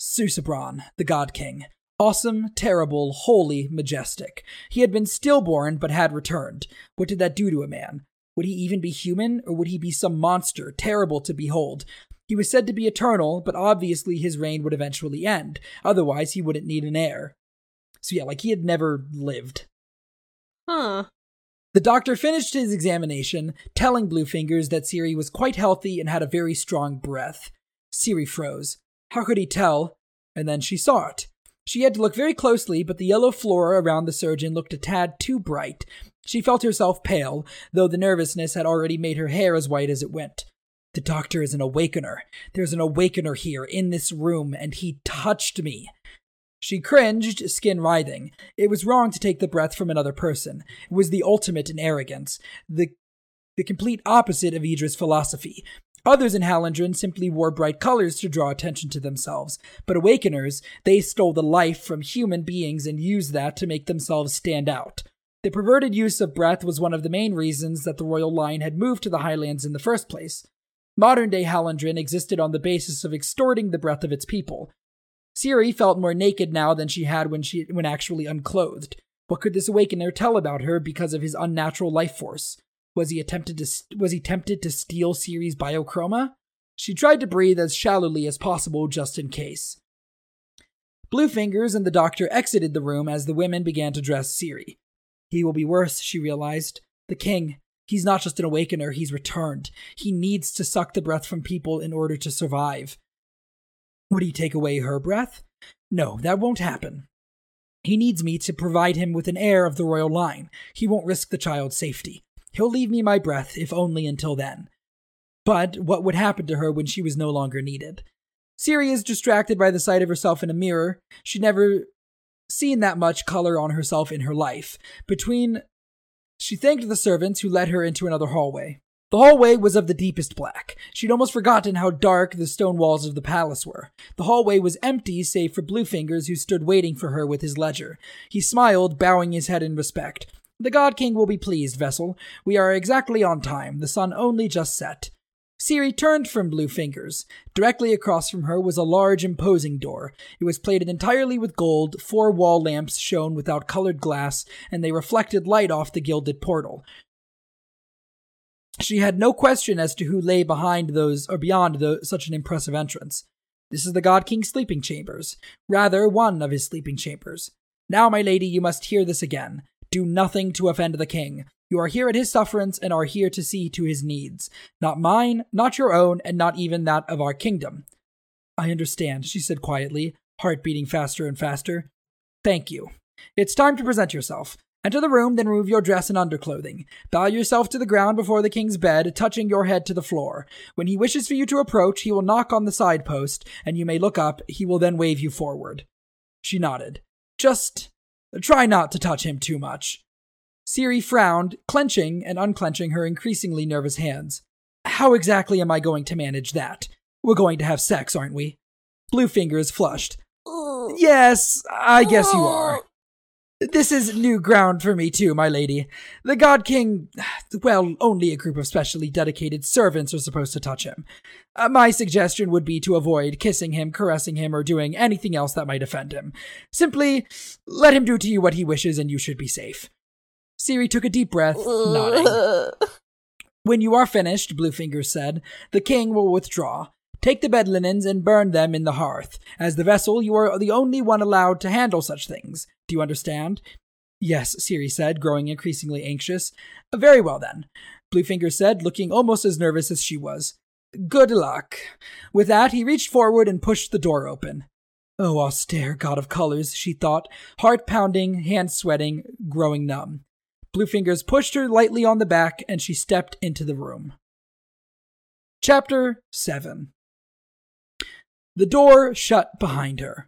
Susebron, the God King. Awesome, terrible, holy, majestic. He had been stillborn, but had returned. What did that do to a man? Would he even be human, or would he be some monster, terrible to behold? He was said to be eternal, but obviously his reign would eventually end. Otherwise, he wouldn't need an heir. So yeah, like, he had never lived. Huh. The doctor finished his examination, telling Bluefingers that Siri was quite healthy and had a very strong breath. Siri froze. How could he tell? And then she saw it. She had to look very closely, but the yellow flora around the surgeon looked a tad too bright. She felt herself pale, though the nervousness had already made her hair as white as it went. The doctor is an awakener. There's an awakener here, in this room, and he touched me. She cringed, skin writhing. It was wrong to take the breath from another person. It was the ultimate in arrogance, the the complete opposite of Idris' philosophy. Others in Hallandren simply wore bright colors to draw attention to themselves, but awakeners, they stole the life from human beings and used that to make themselves stand out. The perverted use of breath was one of the main reasons that the royal line had moved to the Highlands in the first place. Modern-day Hallandren existed on the basis of extorting the breath of its people. Siri felt more naked now than she had when she when actually unclothed. What could this awakener tell about her because of his unnatural life force? Was he attempted to was he tempted to steal Ciri's biochroma? She tried to breathe as shallowly as possible, just in case. Bluefingers and the doctor exited the room as the women began to dress Ciri. He will be worse, she realized. The king. He's not just an awakener, he's returned. He needs to suck the breath from people in order to survive. Would he take away her breath? No, that won't happen. He needs me to provide him with an heir of the royal line. He won't risk the child's safety. He'll leave me my breath, if only until then. But what would happen to her when she was no longer needed? Siri is distracted by the sight of herself in a mirror. She'd never seen that much color on herself in her life. Between... She thanked the servants who led her into another hallway. The hallway was of the deepest black. She'd almost forgotten how dark the stone walls of the palace were. The hallway was empty save for Bluefingers, who stood waiting for her with his ledger. He smiled, bowing his head in respect. The God King will be pleased, Vessel. We are exactly on time. The sun only just set. Siri turned from Bluefingers. Directly across from her was a large, imposing door. It was plated entirely with gold. Four wall lamps shone without colored glass, and they reflected light off the gilded portal. She had no question as to who lay behind those or beyond those, such an impressive entrance. This is the God King's sleeping chambers. Rather, one of his sleeping chambers. Now, my lady, you must hear this again. Do nothing to offend the king. You are here at his sufferance and are here to see to his needs. Not mine, not your own, and not even that of our kingdom. I understand, she said quietly, heart beating faster and faster. Thank you. It's time to present yourself. Enter the room, then remove your dress and underclothing. Bow yourself to the ground before the king's bed, touching your head to the floor. When he wishes for you to approach, he will knock on the side post, and you may look up. He will then wave you forward. She nodded. Just try not to touch him too much. Siri frowned, clenching and unclenching her increasingly nervous hands. How exactly am I going to manage that? We're going to have sex, aren't we? Bluefingers flushed. Yes, I guess you are. This is new ground for me too, my lady. The God King, well, only a group of specially dedicated servants are supposed to touch him. Uh, my suggestion would be to avoid kissing him, caressing him, or doing anything else that might offend him. Simply let him do to you what he wishes and you should be safe. Siri took a deep breath, nodding. When you are finished, Bluefingers said, the king will withdraw. Take the bed linens and burn them in the hearth. As the vessel, you are the only one allowed to handle such things. Do you understand? Yes, Siri said, growing increasingly anxious. Very well, then, Bluefingers said, looking almost as nervous as she was. Good luck. With that, he reached forward and pushed the door open. Oh, austere god of colors, she thought, heart pounding, hands sweating, growing numb. Bluefingers pushed her lightly on the back, and she stepped into the room. Chapter seven. The door shut behind her.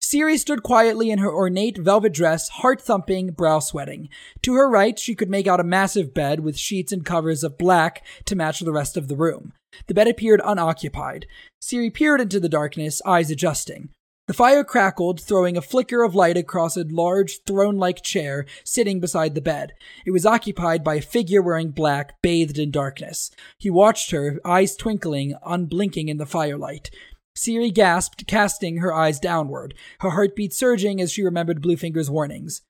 Siri stood quietly in her ornate velvet dress, heart-thumping, brow-sweating. To her right, she could make out a massive bed with sheets and covers of black to match the rest of the room. The bed appeared unoccupied. Siri peered into the darkness, eyes adjusting. The fire crackled, throwing a flicker of light across a large, throne-like chair sitting beside the bed. It was occupied by a figure wearing black, bathed in darkness. He watched her, eyes twinkling, unblinking in the firelight. Siri gasped, casting her eyes downward, her heartbeat surging as she remembered Bluefinger's warnings.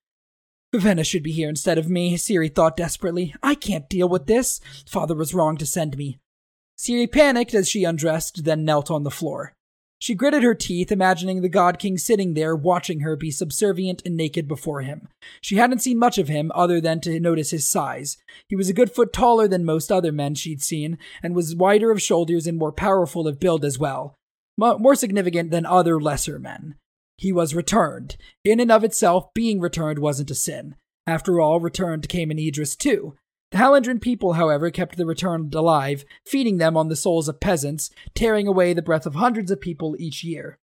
Vivenna should be here instead of me, Siri thought desperately. I can't deal with this. Father was wrong to send me. Siri panicked as she undressed, then knelt on the floor. She gritted her teeth, imagining the God King sitting there, watching her be subservient and naked before him. She hadn't seen much of him, other than to notice his size. He was a good foot taller than most other men she'd seen, and was wider of shoulders and more powerful of build as well. M- more significant than other lesser men. He was returned. In and of itself, being returned wasn't a sin. After all, returned came in Idris too. The Hallandren people, however, kept the returned alive, feeding them on the souls of peasants, tearing away the breath of hundreds of people each year.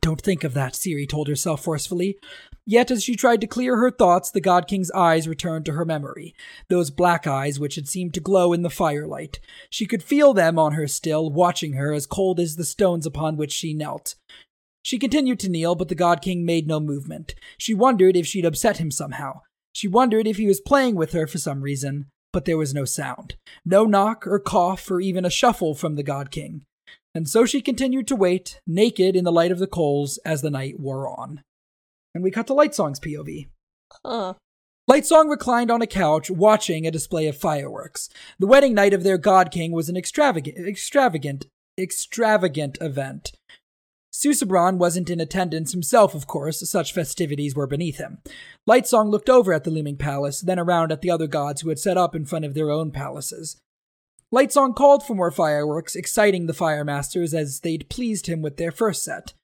Don't think of that, Siri told herself forcefully. Yet, as she tried to clear her thoughts, the God King's eyes returned to her memory, those black eyes which had seemed to glow in the firelight. She could feel them on her still, watching her, as cold as the stones upon which she knelt. She continued to kneel, but the God King made no movement. She wondered if she'd upset him somehow. She wondered if he was playing with her for some reason, but there was no sound. No knock or cough or even a shuffle from the God King. And so she continued to wait, naked in the light of the coals, as the night wore on. And we cut to Lightsong's P O V. Huh. Lightsong reclined on a couch, watching a display of fireworks. The wedding night of their god king was an extravagant, extravagant, extravagant event. Susebron wasn't in attendance himself, of course. Such festivities were beneath him. Lightsong looked over at the looming palace, then around at the other gods who had set up in front of their own palaces. Lightsong called for more fireworks, exciting the fire masters as they'd pleased him with their first set.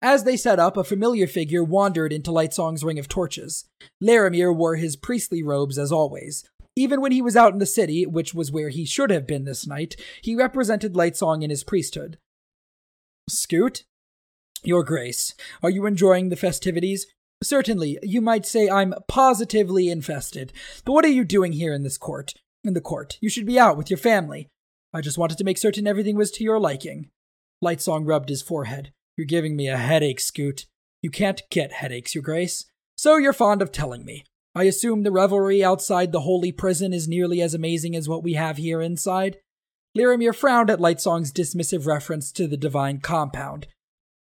As they set up, a familiar figure wandered into Lightsong's ring of torches. Llarimar wore his priestly robes as always. Even when he was out in the city, which was where he should have been this night, he represented Lightsong in his priesthood. Scoot? Your Grace, are you enjoying the festivities? Certainly, you might say I'm positively infested. But what are you doing here in this court? In the court, you should be out with your family. I just wanted to make certain everything was to your liking. Lightsong rubbed his forehead. You're giving me a headache, Scoot. You can't get headaches, Your Grace. So you're fond of telling me. I assume the revelry outside the holy prison is nearly as amazing as what we have here inside? Llarimar frowned at Lightsong's dismissive reference to the divine compound.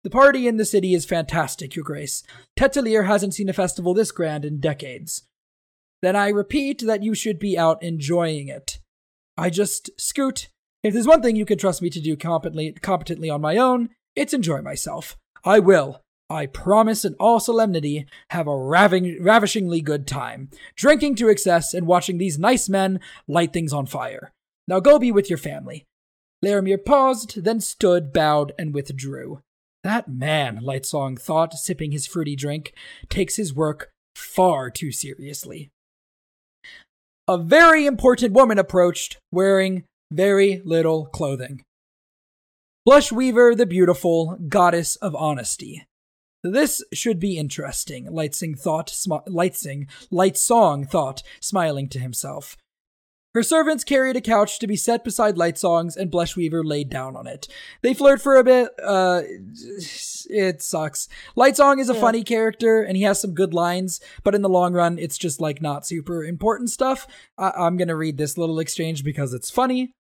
The party in the city is fantastic, Your Grace. T'Telir hasn't seen a festival this grand in decades. Then I repeat that you should be out enjoying it. I just, Scoot, if there's one thing you can trust me to do competently, competently on my own, it's enjoy myself. I will, I promise in all solemnity, have a raving, ravishingly good time, drinking to excess and watching these nice men light things on fire. Now go be with your family. Llarimar paused, then stood, bowed, and withdrew. That man, Lightsong thought, sipping his fruity drink, takes his work far too seriously. A very important woman approached, wearing very little clothing. Blushweaver the Beautiful, Goddess of Honesty. This should be interesting, Lightsong thought, sm- Lightsong, Lightsong thought, smiling to himself. Her servants carried a couch to be set beside Lightsong's, and Blushweaver laid down on it. They flirt for a bit. Uh, it sucks. Lightsong is a yeah. funny character, and he has some good lines, but in the long run, it's just, like, not super important stuff. I- I'm gonna read this little exchange because it's funny.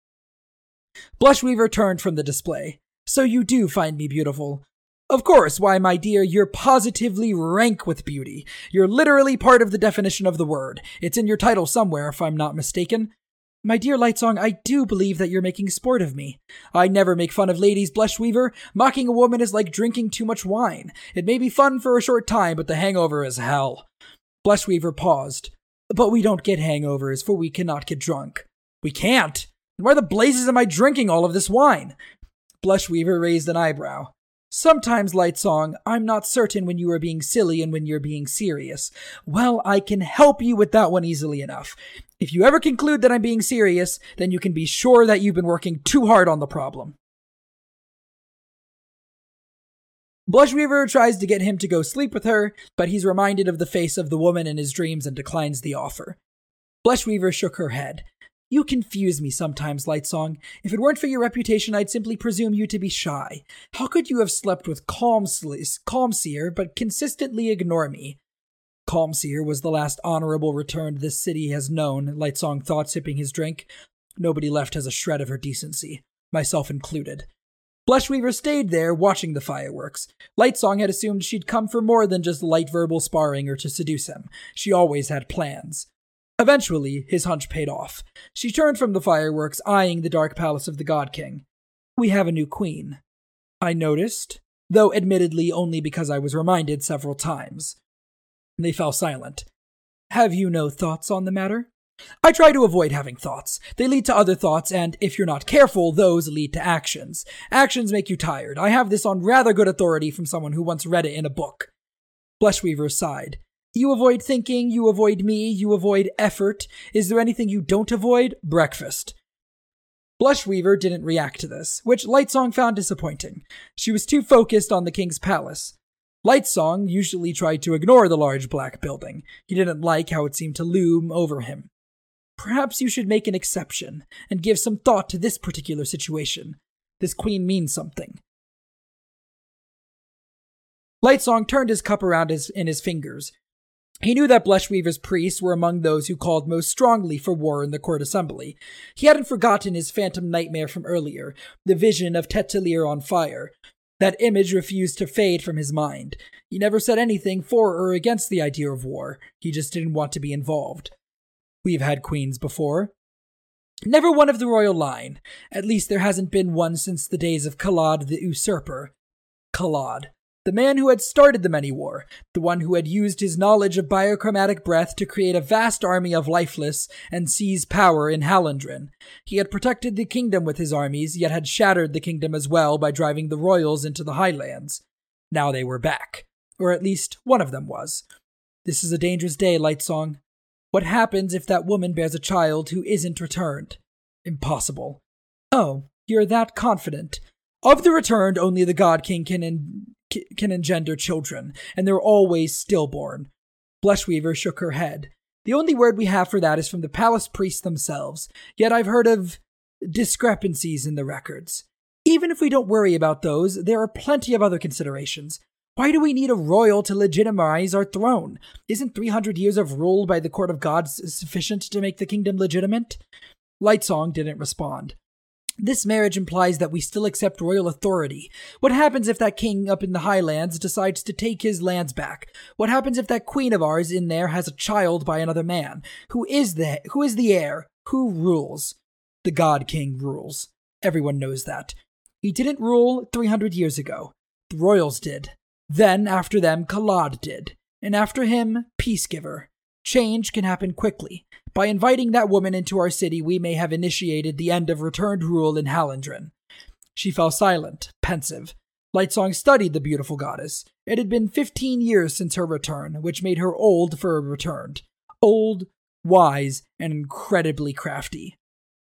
Blushweaver turned from the display. So you do find me beautiful. Of course, why, my dear, you're positively rank with beauty. You're literally part of the definition of the word. It's in your title somewhere, if I'm not mistaken. My dear Lightsong, I do believe that you're making sport of me. I never make fun of ladies, Blushweaver. Mocking a woman is like drinking too much wine. It may be fun for a short time, but the hangover is hell. Blushweaver paused. But we don't get hangovers, for we cannot get drunk. We can't? And why the blazes am I drinking all of this wine? Blushweaver raised an eyebrow. Sometimes, Lightsong, I'm not certain when you are being silly and when you're being serious. Well, I can help you with that one easily enough. If you ever conclude that I'm being serious, then you can be sure that you've been working too hard on the problem. Blushweaver tries to get him to go sleep with her, but he's reminded of the face of the woman in his dreams and declines the offer. Blushweaver shook her head. You confuse me sometimes, Lightsong. If it weren't for your reputation, I'd simply presume you to be shy. How could you have slept with Calmseer, but consistently ignore me? Calmseer was the last honorable returned this city has known, Lightsong thought, sipping his drink. Nobody left has a shred of her decency, myself included. Blushweaver stayed there, watching the fireworks. Lightsong had assumed she'd come for more than just light verbal sparring or to seduce him. She always had plans. Eventually, his hunch paid off. She turned from the fireworks, eyeing the dark palace of the God King. We have a new queen. I noticed, though admittedly only because I was reminded several times. They fell silent. Have you no thoughts on the matter? I try to avoid having thoughts. They lead to other thoughts, and if you're not careful, those lead to actions. Actions make you tired. I have this on rather good authority from someone who once read it in a book. Blushweaver sighed. You avoid thinking, you avoid me, you avoid effort. Is there anything you don't avoid? Breakfast. Blushweaver didn't react to this, which Lightsong found disappointing. She was too focused on the king's palace. Lightsong usually tried to ignore the large black building. He didn't like how it seemed to loom over him. Perhaps you should make an exception and give some thought to this particular situation. This queen means something. Lightsong turned his cup around his, in his fingers. He knew that Blushweaver's priests were among those who called most strongly for war in the court assembly. He hadn't forgotten his phantom nightmare from earlier, the vision of T'Telir on fire. That image refused to fade from his mind. He never said anything for or against the idea of war. He just didn't want to be involved. We've had queens before. Never one of the royal line. At least there hasn't been one since the days of Kalad the Usurper. Kalad. The man who had started the Many War, the one who had used his knowledge of biochromatic breath to create a vast army of lifeless and seize power in Hallandren. He had protected the kingdom with his armies, yet had shattered the kingdom as well by driving the royals into the highlands. Now they were back. Or at least one of them was. This is a dangerous day, Lightsong. What happens if that woman bears a child who isn't returned? Impossible. Oh, you're that confident. Of the returned, only the God King can en- can engender children, and they're always stillborn. Blushweaver shook her head. The only word we have for that is from the palace priests themselves, yet I've heard of discrepancies in the records. Even if we don't worry about those, there are plenty of other considerations. Why do we need a royal to legitimize our throne? Isn't three hundred years of rule by the court of gods sufficient to make the kingdom legitimate? Lightsong didn't respond. This marriage implies that we still accept royal authority. What happens if that king up in the highlands decides to take his lands back? What happens if that queen of ours in there has a child by another man? Who is the who is the heir? Who rules? The God King rules. Everyone knows that. He didn't rule three hundred years ago. The royals did. Then, after them, Kalad did. And after him, Peacegiver. Change can happen quickly. By inviting that woman into our city, we may have initiated the end of returned rule in Hallandren. She fell silent, pensive. Lightsong studied the beautiful goddess. It had been fifteen years since her return, which made her old for a returned. Old, wise, and incredibly crafty.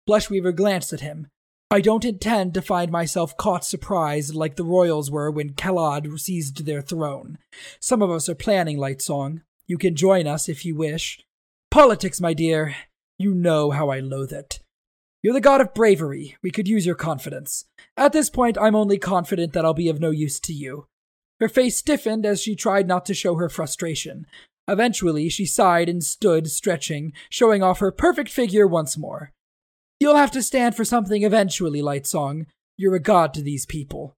Blushweaver glanced at him. I don't intend to find myself caught surprised like the royals were when Kalad seized their throne. Some of us are planning, Lightsong. You can join us if you wish. Politics, my dear. You know how I loathe it. You're the god of bravery. We could use your confidence. At this point, I'm only confident that I'll be of no use to you. Her face stiffened as she tried not to show her frustration. Eventually, she sighed and stood, stretching, showing off her perfect figure once more. You'll have to stand for something eventually, Lightsong. You're a god to these people.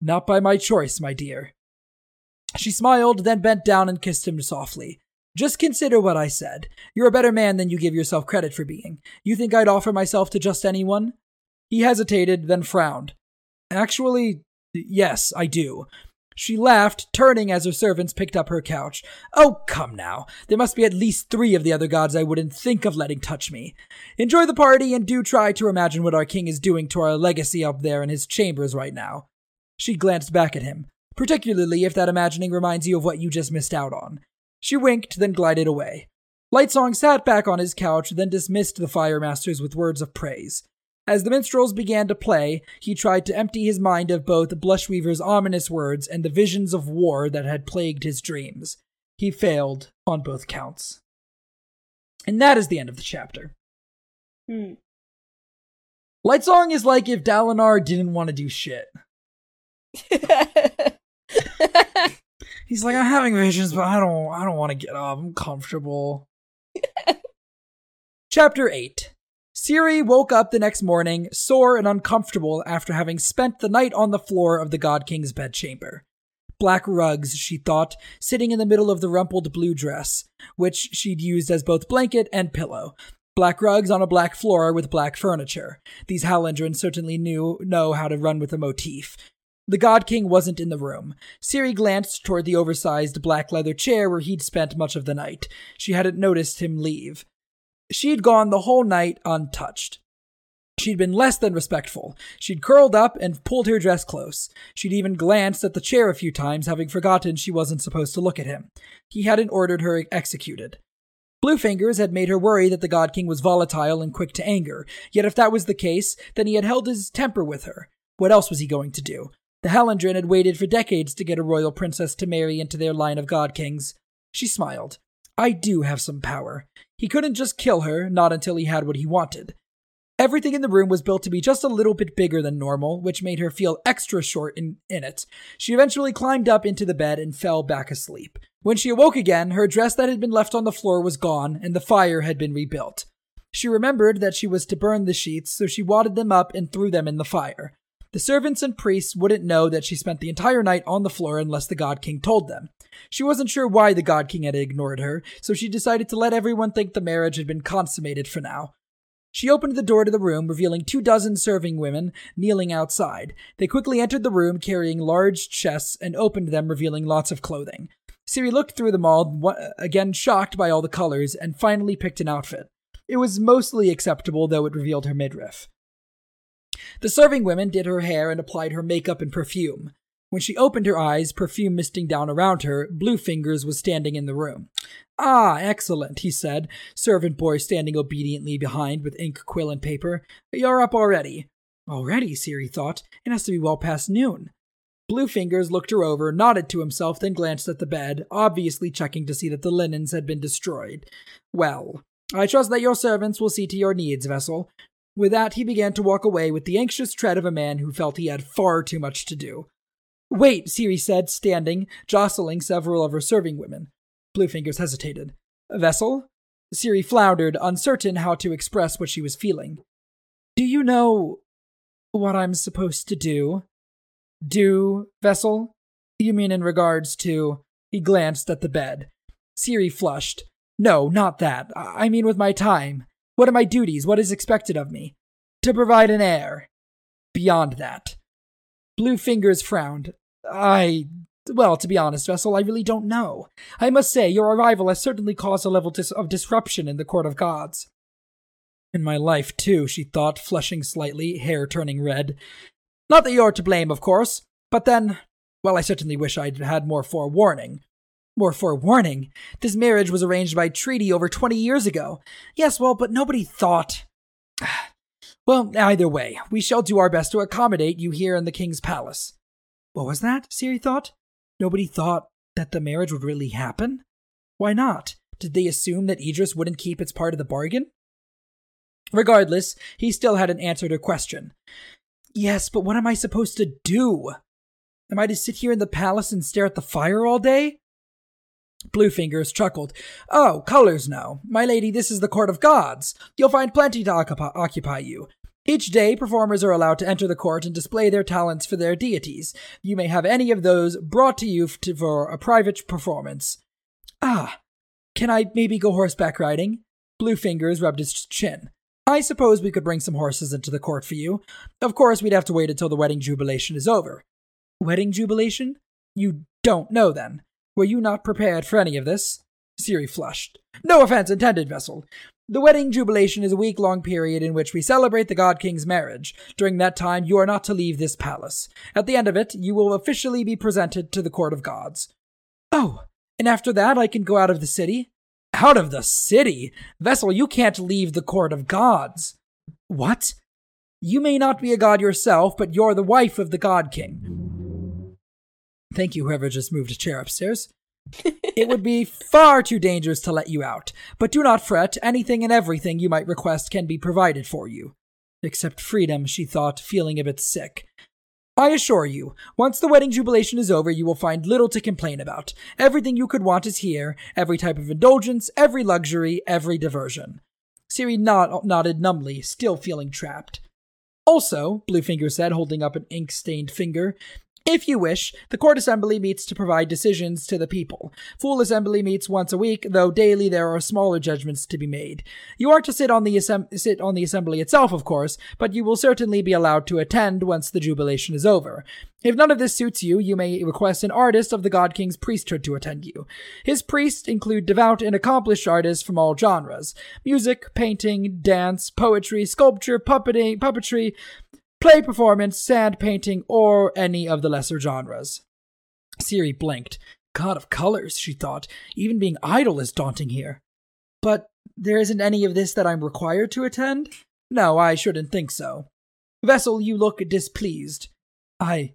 Not by my choice, my dear. She smiled, then bent down and kissed him softly. Just consider what I said. You're a better man than you give yourself credit for being. You think I'd offer myself to just anyone? He hesitated, then frowned. Actually, yes, I do. She laughed, turning as her servants picked up her couch. Oh, come now. There must be at least three of the other gods I wouldn't think of letting touch me. Enjoy the party and do try to imagine what our king is doing to our legacy up there in his chambers right now. She glanced back at him. Particularly if that imagining reminds you of what you just missed out on. She winked, then glided away. Lightsong sat back on his couch, then dismissed the Fire Masters with words of praise. As the minstrels began to play, he tried to empty his mind of both Blushweaver's ominous words and the visions of war that had plagued his dreams. He failed on both counts. And that is the end of the chapter. Hmm. Lightsong is like if Dalinar didn't want to do shit. He's like, I'm having visions, but I don't I don't want to get up. I'm comfortable. Chapter eight. Siri woke up the next morning, sore and uncomfortable after having spent the night on the floor of the God King's bedchamber. Black rugs, she thought, sitting in the middle of the rumpled blue dress, which she'd used as both blanket and pillow. Black rugs on a black floor with black furniture. These Hallandren certainly knew know how to run with a motif. The God King wasn't in the room. Siri glanced toward the oversized black leather chair where he'd spent much of the night. She hadn't noticed him leave. She'd gone the whole night untouched. She'd been less than respectful. She'd curled up and pulled her dress close. She'd even glanced at the chair a few times, having forgotten she wasn't supposed to look at him. He hadn't ordered her executed. Bluefingers had made her worry that the God King was volatile and quick to anger. Yet if that was the case, then he had held his temper with her. What else was he going to do? The Hallandren had waited for decades to get a royal princess to marry into their line of god-kings. She smiled. I do have some power. He couldn't just kill her, not until he had what he wanted. Everything in the room was built to be just a little bit bigger than normal, which made her feel extra short in, in it. She eventually climbed up into the bed and fell back asleep. When she awoke again, her dress that had been left on the floor was gone, and the fire had been rebuilt. She remembered that she was to burn the sheets, so she wadded them up and threw them in the fire. The servants and priests wouldn't know that she spent the entire night on the floor unless the God King told them. She wasn't sure why the God King had ignored her, so she decided to let everyone think the marriage had been consummated for now. She opened the door to the room, revealing two dozen serving women kneeling outside. They quickly entered the room, carrying large chests, and opened them, revealing lots of clothing. Siri looked through them all, again shocked by all the colors, and finally picked an outfit. It was mostly acceptable, though it revealed her midriff. The serving women did her hair and applied her makeup and perfume. When she opened her eyes, perfume misting down around her, Bluefingers was standing in the room. "Ah, excellent," he said, servant boy standing obediently behind with ink, quill, and paper. "You're up already." Already, Siri thought. It has to be well past noon. Bluefingers looked her over, nodded to himself, then glanced at the bed, obviously checking to see that the linens had been destroyed. "Well, I trust that your servants will see to your needs, Vessel." With that, he began to walk away with the anxious tread of a man who felt he had far too much to do. "Wait," Siri said, standing, jostling several of her serving women. Bluefingers hesitated. "Vessel?" Siri floundered, uncertain how to express what she was feeling. "Do you know what I'm supposed to do? Do, Vessel? You mean in regards to..." He glanced at the bed. Siri flushed. "No, not that. I mean with my time. What are my duties? What is expected of me?" "To provide an heir. Beyond that." Bluefingers frowned. I... Well, to be honest, Vessel, I really don't know. I must say, your arrival has certainly caused a level dis- of disruption in the Court of Gods. In my life, too, she thought, flushing slightly, hair turning red. Not that you're to blame, of course, but then... Well, I certainly wish I'd had more forewarning. More forewarning? This marriage was arranged by treaty over twenty years ago. Yes, well, but nobody thought... Well, either way, we shall do our best to accommodate you here in the king's palace. What was that? Siri thought. Nobody thought that the marriage would really happen? Why not? Did they assume that Idris wouldn't keep its part of the bargain? Regardless, he still hadn't answered her question. Yes, but what am I supposed to do? Am I to sit here in the palace and stare at the fire all day? Bluefingers chuckled. Oh, colors no. My lady, this is the Court of Gods. You'll find plenty to ocup- occupy you. Each day, performers are allowed to enter the court and display their talents for their deities. You may have any of those brought to you to, for a private performance. Ah, can I maybe go horseback riding? Bluefingers rubbed his chin. I suppose we could bring some horses into the court for you. Of course, we'd have to wait until the wedding jubilation is over. Wedding jubilation? You don't know, then. Were you not prepared for any of this? Siri flushed. No offense intended, Vessel. The wedding jubilation is a week-long period in which we celebrate the God King's marriage. During that time, you are not to leave this palace. At the end of it, you will officially be presented to the Court of Gods. Oh, and after that, I can go out of the city? Out of the city? Vessel, you can't leave the Court of Gods. What? You may not be a god yourself, but you're the wife of the God King. Thank you, whoever just moved a chair upstairs. It would be far too dangerous to let you out, but do not fret. Anything and everything you might request can be provided for you. Except freedom, she thought, feeling a bit sick. I assure you, once the wedding jubilation is over, you will find little to complain about. Everything you could want is here, every type of indulgence, every luxury, every diversion. Siri nod- nodded numbly, still feeling trapped. Also, Bluefinger said, holding up an ink-stained finger, if you wish, the court assembly meets to provide decisions to the people. Full assembly meets once a week, though daily there are smaller judgments to be made. You are to sit on the assemb- sit on the assembly itself, of course, but you will certainly be allowed to attend once the jubilation is over. If none of this suits you, you may request an artist of the God King's priesthood to attend you. His priests include devout and accomplished artists from all genres. Music, painting, dance, poetry, sculpture, puppeting, puppetry... play performance, sand painting, or any of the lesser genres. Siri blinked. God of colors, she thought. Even being idle is daunting here. But there isn't any of this that I'm required to attend? No, I shouldn't think so. Vessel, you look displeased. I...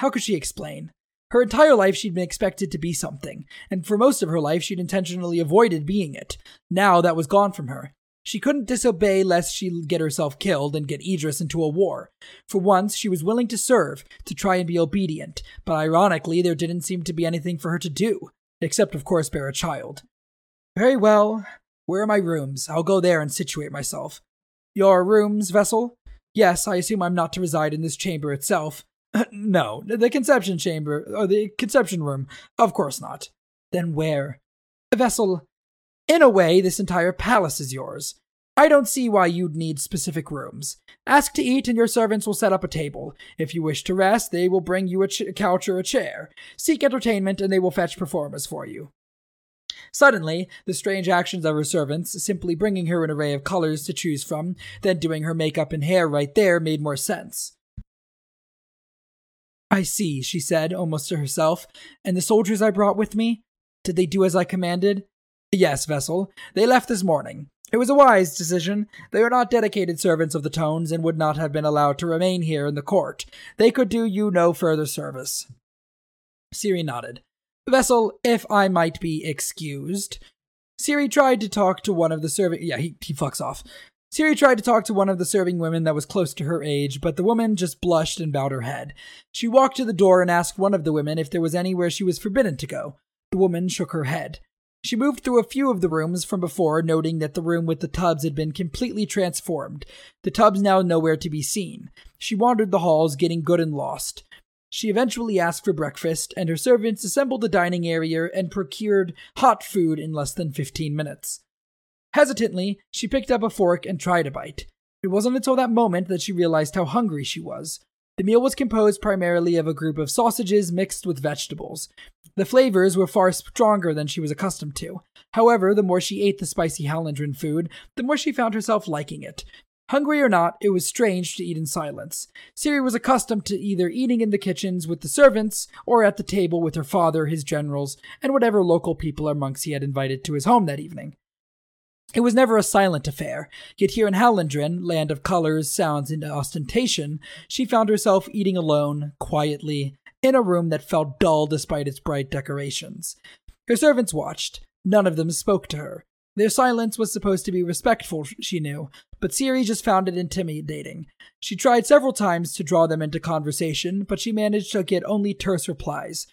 How could she explain? Her entire life she'd been expected to be something, and for most of her life she'd intentionally avoided being it. Now that was gone from her. She couldn't disobey lest she get herself killed and get Idris into a war. For once, she was willing to serve, to try and be obedient, but ironically there didn't seem to be anything for her to do, except of course bear a child. Very well. Where are my rooms? I'll go there and situate myself. Your rooms, Vessel? Yes, I assume I'm not to reside in this chamber itself. No, the conception chamber, or the conception room. Of course not. Then where? Vessel, in a way, this entire palace is yours. I don't see why you'd need specific rooms. Ask to eat and your servants will set up a table. If you wish to rest, they will bring you a ch- couch or a chair. Seek entertainment and they will fetch performers for you. Suddenly, the strange actions of her servants, simply bringing her an array of colors to choose from, then doing her makeup and hair right there, made more sense. I see, she said, almost to herself. And the soldiers I brought with me? Did they do as I commanded? Yes, Vessel. They left this morning. It was a wise decision. They are not dedicated servants of the Tones and would not have been allowed to remain here in the court. They could do you no further service. Siri nodded. Vessel, if I might be excused. Siri tried to talk to one of the serving... Yeah, he, he fucks off. Siri tried to talk to one of the serving women that was close to her age, but the woman just blushed and bowed her head. She walked to the door and asked one of the women if there was anywhere she was forbidden to go. The woman shook her head. She moved through a few of the rooms from before, noting that the room with the tubs had been completely transformed, the tubs now nowhere to be seen. She wandered the halls, getting good and lost. She eventually asked for breakfast, and her servants assembled the dining area and procured hot food in less than fifteen minutes. Hesitantly, she picked up a fork and tried a bite. It wasn't until that moment that she realized how hungry she was. The meal was composed primarily of a group of sausages mixed with vegetables. The flavors were far stronger than she was accustomed to. However, the more she ate the spicy Hallandren food, the more she found herself liking it. Hungry or not, it was strange to eat in silence. Siri was accustomed to either eating in the kitchens with the servants, or at the table with her father, his generals, and whatever local people or monks he had invited to his home that evening. It was never a silent affair, yet here in Hallandren, land of colors, sounds, and ostentation, she found herself eating alone, quietly, in a room that felt dull despite its bright decorations. Her servants watched. None of them spoke to her. Their silence was supposed to be respectful, she knew, but Siri just found it intimidating. She tried several times to draw them into conversation, but she managed to get only terse replies.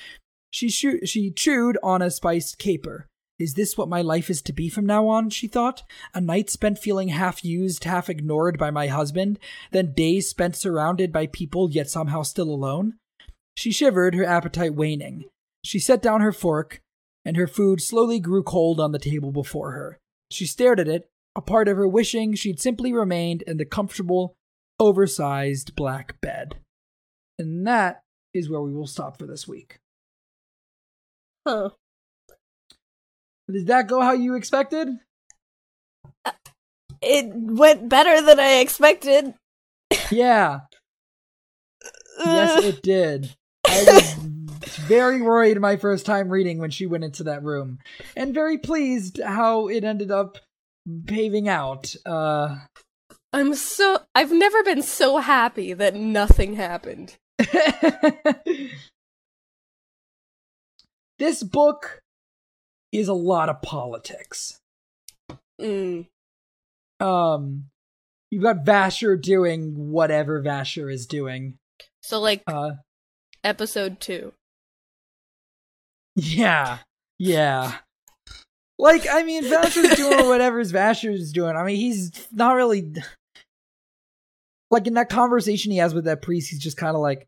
She, shoo- she chewed on a spiced caper. Is this what my life is to be from now on, she thought? A night spent feeling half-used, half-ignored by my husband, then days spent surrounded by people yet somehow still alone? She shivered, her appetite waning. She set down her fork, and her food slowly grew cold on the table before her. She stared at it, a part of her wishing she'd simply remained in the comfortable, oversized black bed. And that is where we will stop for this week. Huh. Did that go how you expected? Uh, it went better than I expected. Yeah. Yes, it did. I was very worried my first time reading when she went into that room. And very pleased how it ended up paving out. Uh, I'm so... I've never been so happy that nothing happened. This book... is a lot of politics. Mm. Um, you've got Vasher doing whatever Vasher is doing. So, like, uh, episode two. Yeah, yeah. Like, I mean, Vasher's doing whatever Vasher's doing. I mean, he's not really... Like, in that conversation he has with that priest, he's just kind of like,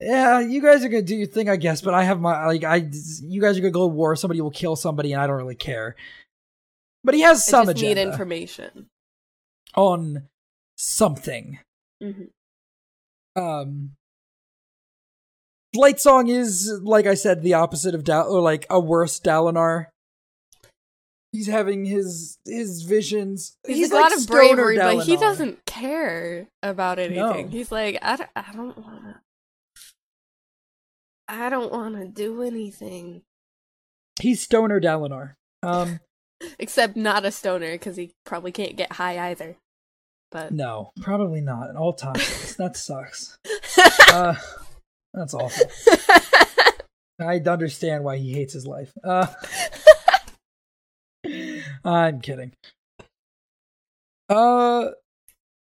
yeah, you guys are gonna do your thing, I guess, but I have my, like, I, you guys are gonna go to war, somebody will kill somebody, and I don't really care. But he has some agenda. I just need information. On something. Mm-hmm. Um, Lightsong is, like I said, the opposite of, Dal- or like, a worse Dalinar. He's having his, his visions. He's, He's a like lot of bravery, Dalinar. But he doesn't care about anything. No. He's like, I don't, I don't wanna. I don't want to do anything. He's stoner Dalinar. Um, Except not a stoner, because he probably can't get high either. But no, probably not. All time. That sucks. uh, that's awful. I understand why he hates his life. Uh, I'm kidding. Uh,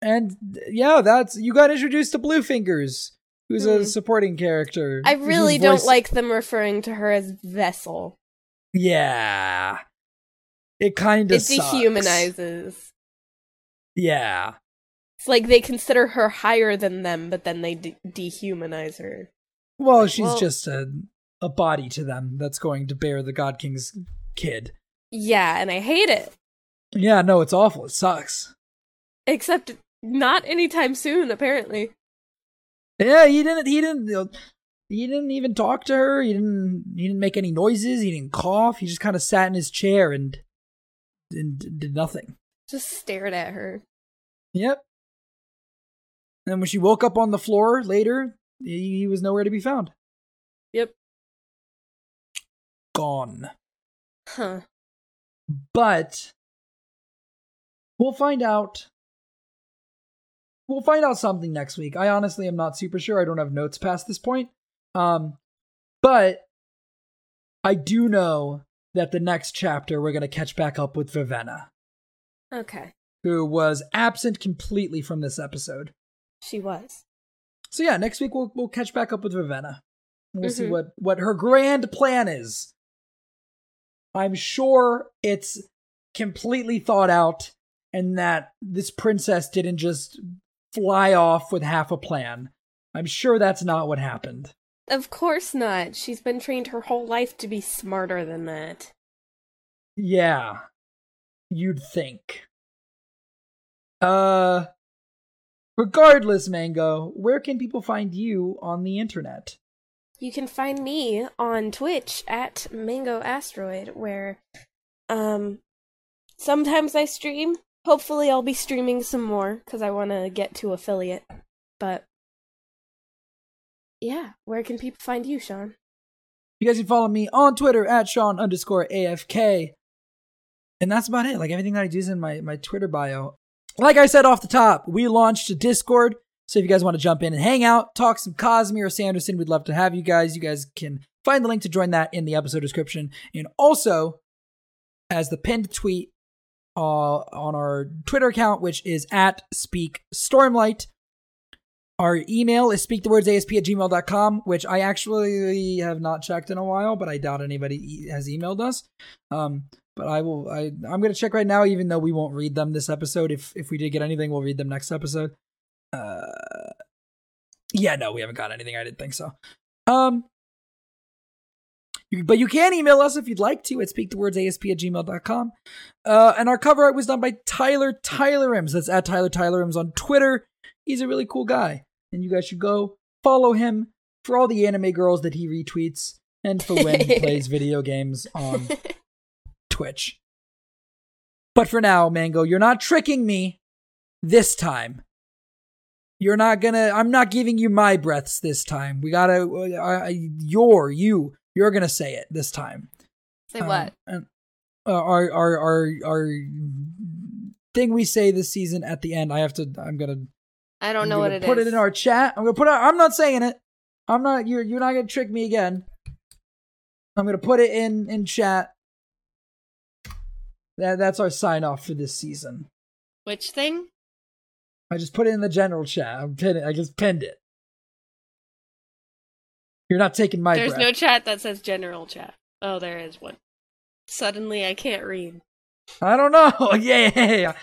and yeah, that's you got introduced to Bluefingers, who's mm. a supporting character. I really don't voice- like them referring to her as Vessel. Yeah, it kind of it dehumanizes. Sucks. Yeah, it's like they consider her higher than them, but then they de- dehumanize her. Well, like, she's well, just a a body to them that's going to bear the God King's kid. Yeah, and I hate it. Yeah, no, it's awful. It sucks. Except not anytime soon, apparently. Yeah, he didn't. He didn't. He didn't even talk to her. He didn't. He didn't make any noises. He didn't cough. He just kind of sat in his chair and, and did nothing. Just stared at her. Yep. And when she woke up on the floor later, he, he was nowhere to be found. Yep. Gone. Huh. But we'll find out. We'll find out something next week. I honestly am not super sure. I don't have notes past this point. Um, but I do know that the next chapter we're going to catch back up with Vivenna. Okay. Who was absent completely from this episode. She was. So yeah, next week we'll we'll catch back up with Vivenna. We'll mm-hmm. see what, what her grand plan is. I'm sure it's completely thought out and that this princess didn't just fly off with half a plan. I'm sure that's not what happened. Of course not. She's been trained her whole life to be smarter than that. Yeah. You'd think. Uh, regardless, Mango, where can people find you on the internet? You can find me on Twitch at Mango Asteroid, where um, sometimes I stream. Hopefully I'll be streaming some more, because I want to get to affiliate. But, yeah, where can people find you, Sean? You guys can follow me on Twitter at Sean underscore AFK. And that's about it. Like, everything that I do is in my, my Twitter bio. Like I said off the top, we launched a Discord. So if you guys want to jump in and hang out, talk some Cosmere or Sanderson, we'd love to have you guys. You guys can find the link to join that in the episode description. And also, as the pinned tweet uh, on our Twitter account, which is at SpeakStormlight. Our email is speakthewordsasp at gmail dot com, which I actually have not checked in a while, but I doubt anybody e- has emailed us. Um, but I will, I, I'm going to check right now, even though we won't read them this episode. If if we did get anything, we'll read them next episode. Uh, yeah, no, we haven't got anything. I didn't think so. Um, but you can email us if you'd like to at speakthewordsasp at gmail dot com. Uh, and our cover art was done by Tyler Tyler Rims. That's at Tyler Tyler Rims on Twitter. He's a really cool guy, and you guys should go follow him for all the anime girls that he retweets and for when he plays video games on Twitch. But for now, Mango, you're not tricking me this time. You're not gonna, I'm not giving you my breaths this time. We gotta, uh, you're, you, you're gonna say it this time. Say what? Um, uh, our, our, our, our thing we say this season at the end, I have to, I'm gonna... I don't know what it is. Put it in our chat. I'm gonna put it. I'm not saying it. I'm not. You're. You're not gonna trick me again. I'm gonna put it in in chat. That that's our sign off for this season. Which thing? I just put it in the general chat. I'm pinning. I just pinned it. You're not taking my. There's breath. No chat that says general chat. Oh, there is one. Suddenly, I can't read. I don't know. Yeah. yeah, yeah.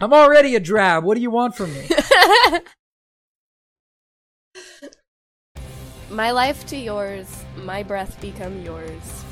I'm already a drab. What do you want from me? My life to yours. My breath become yours.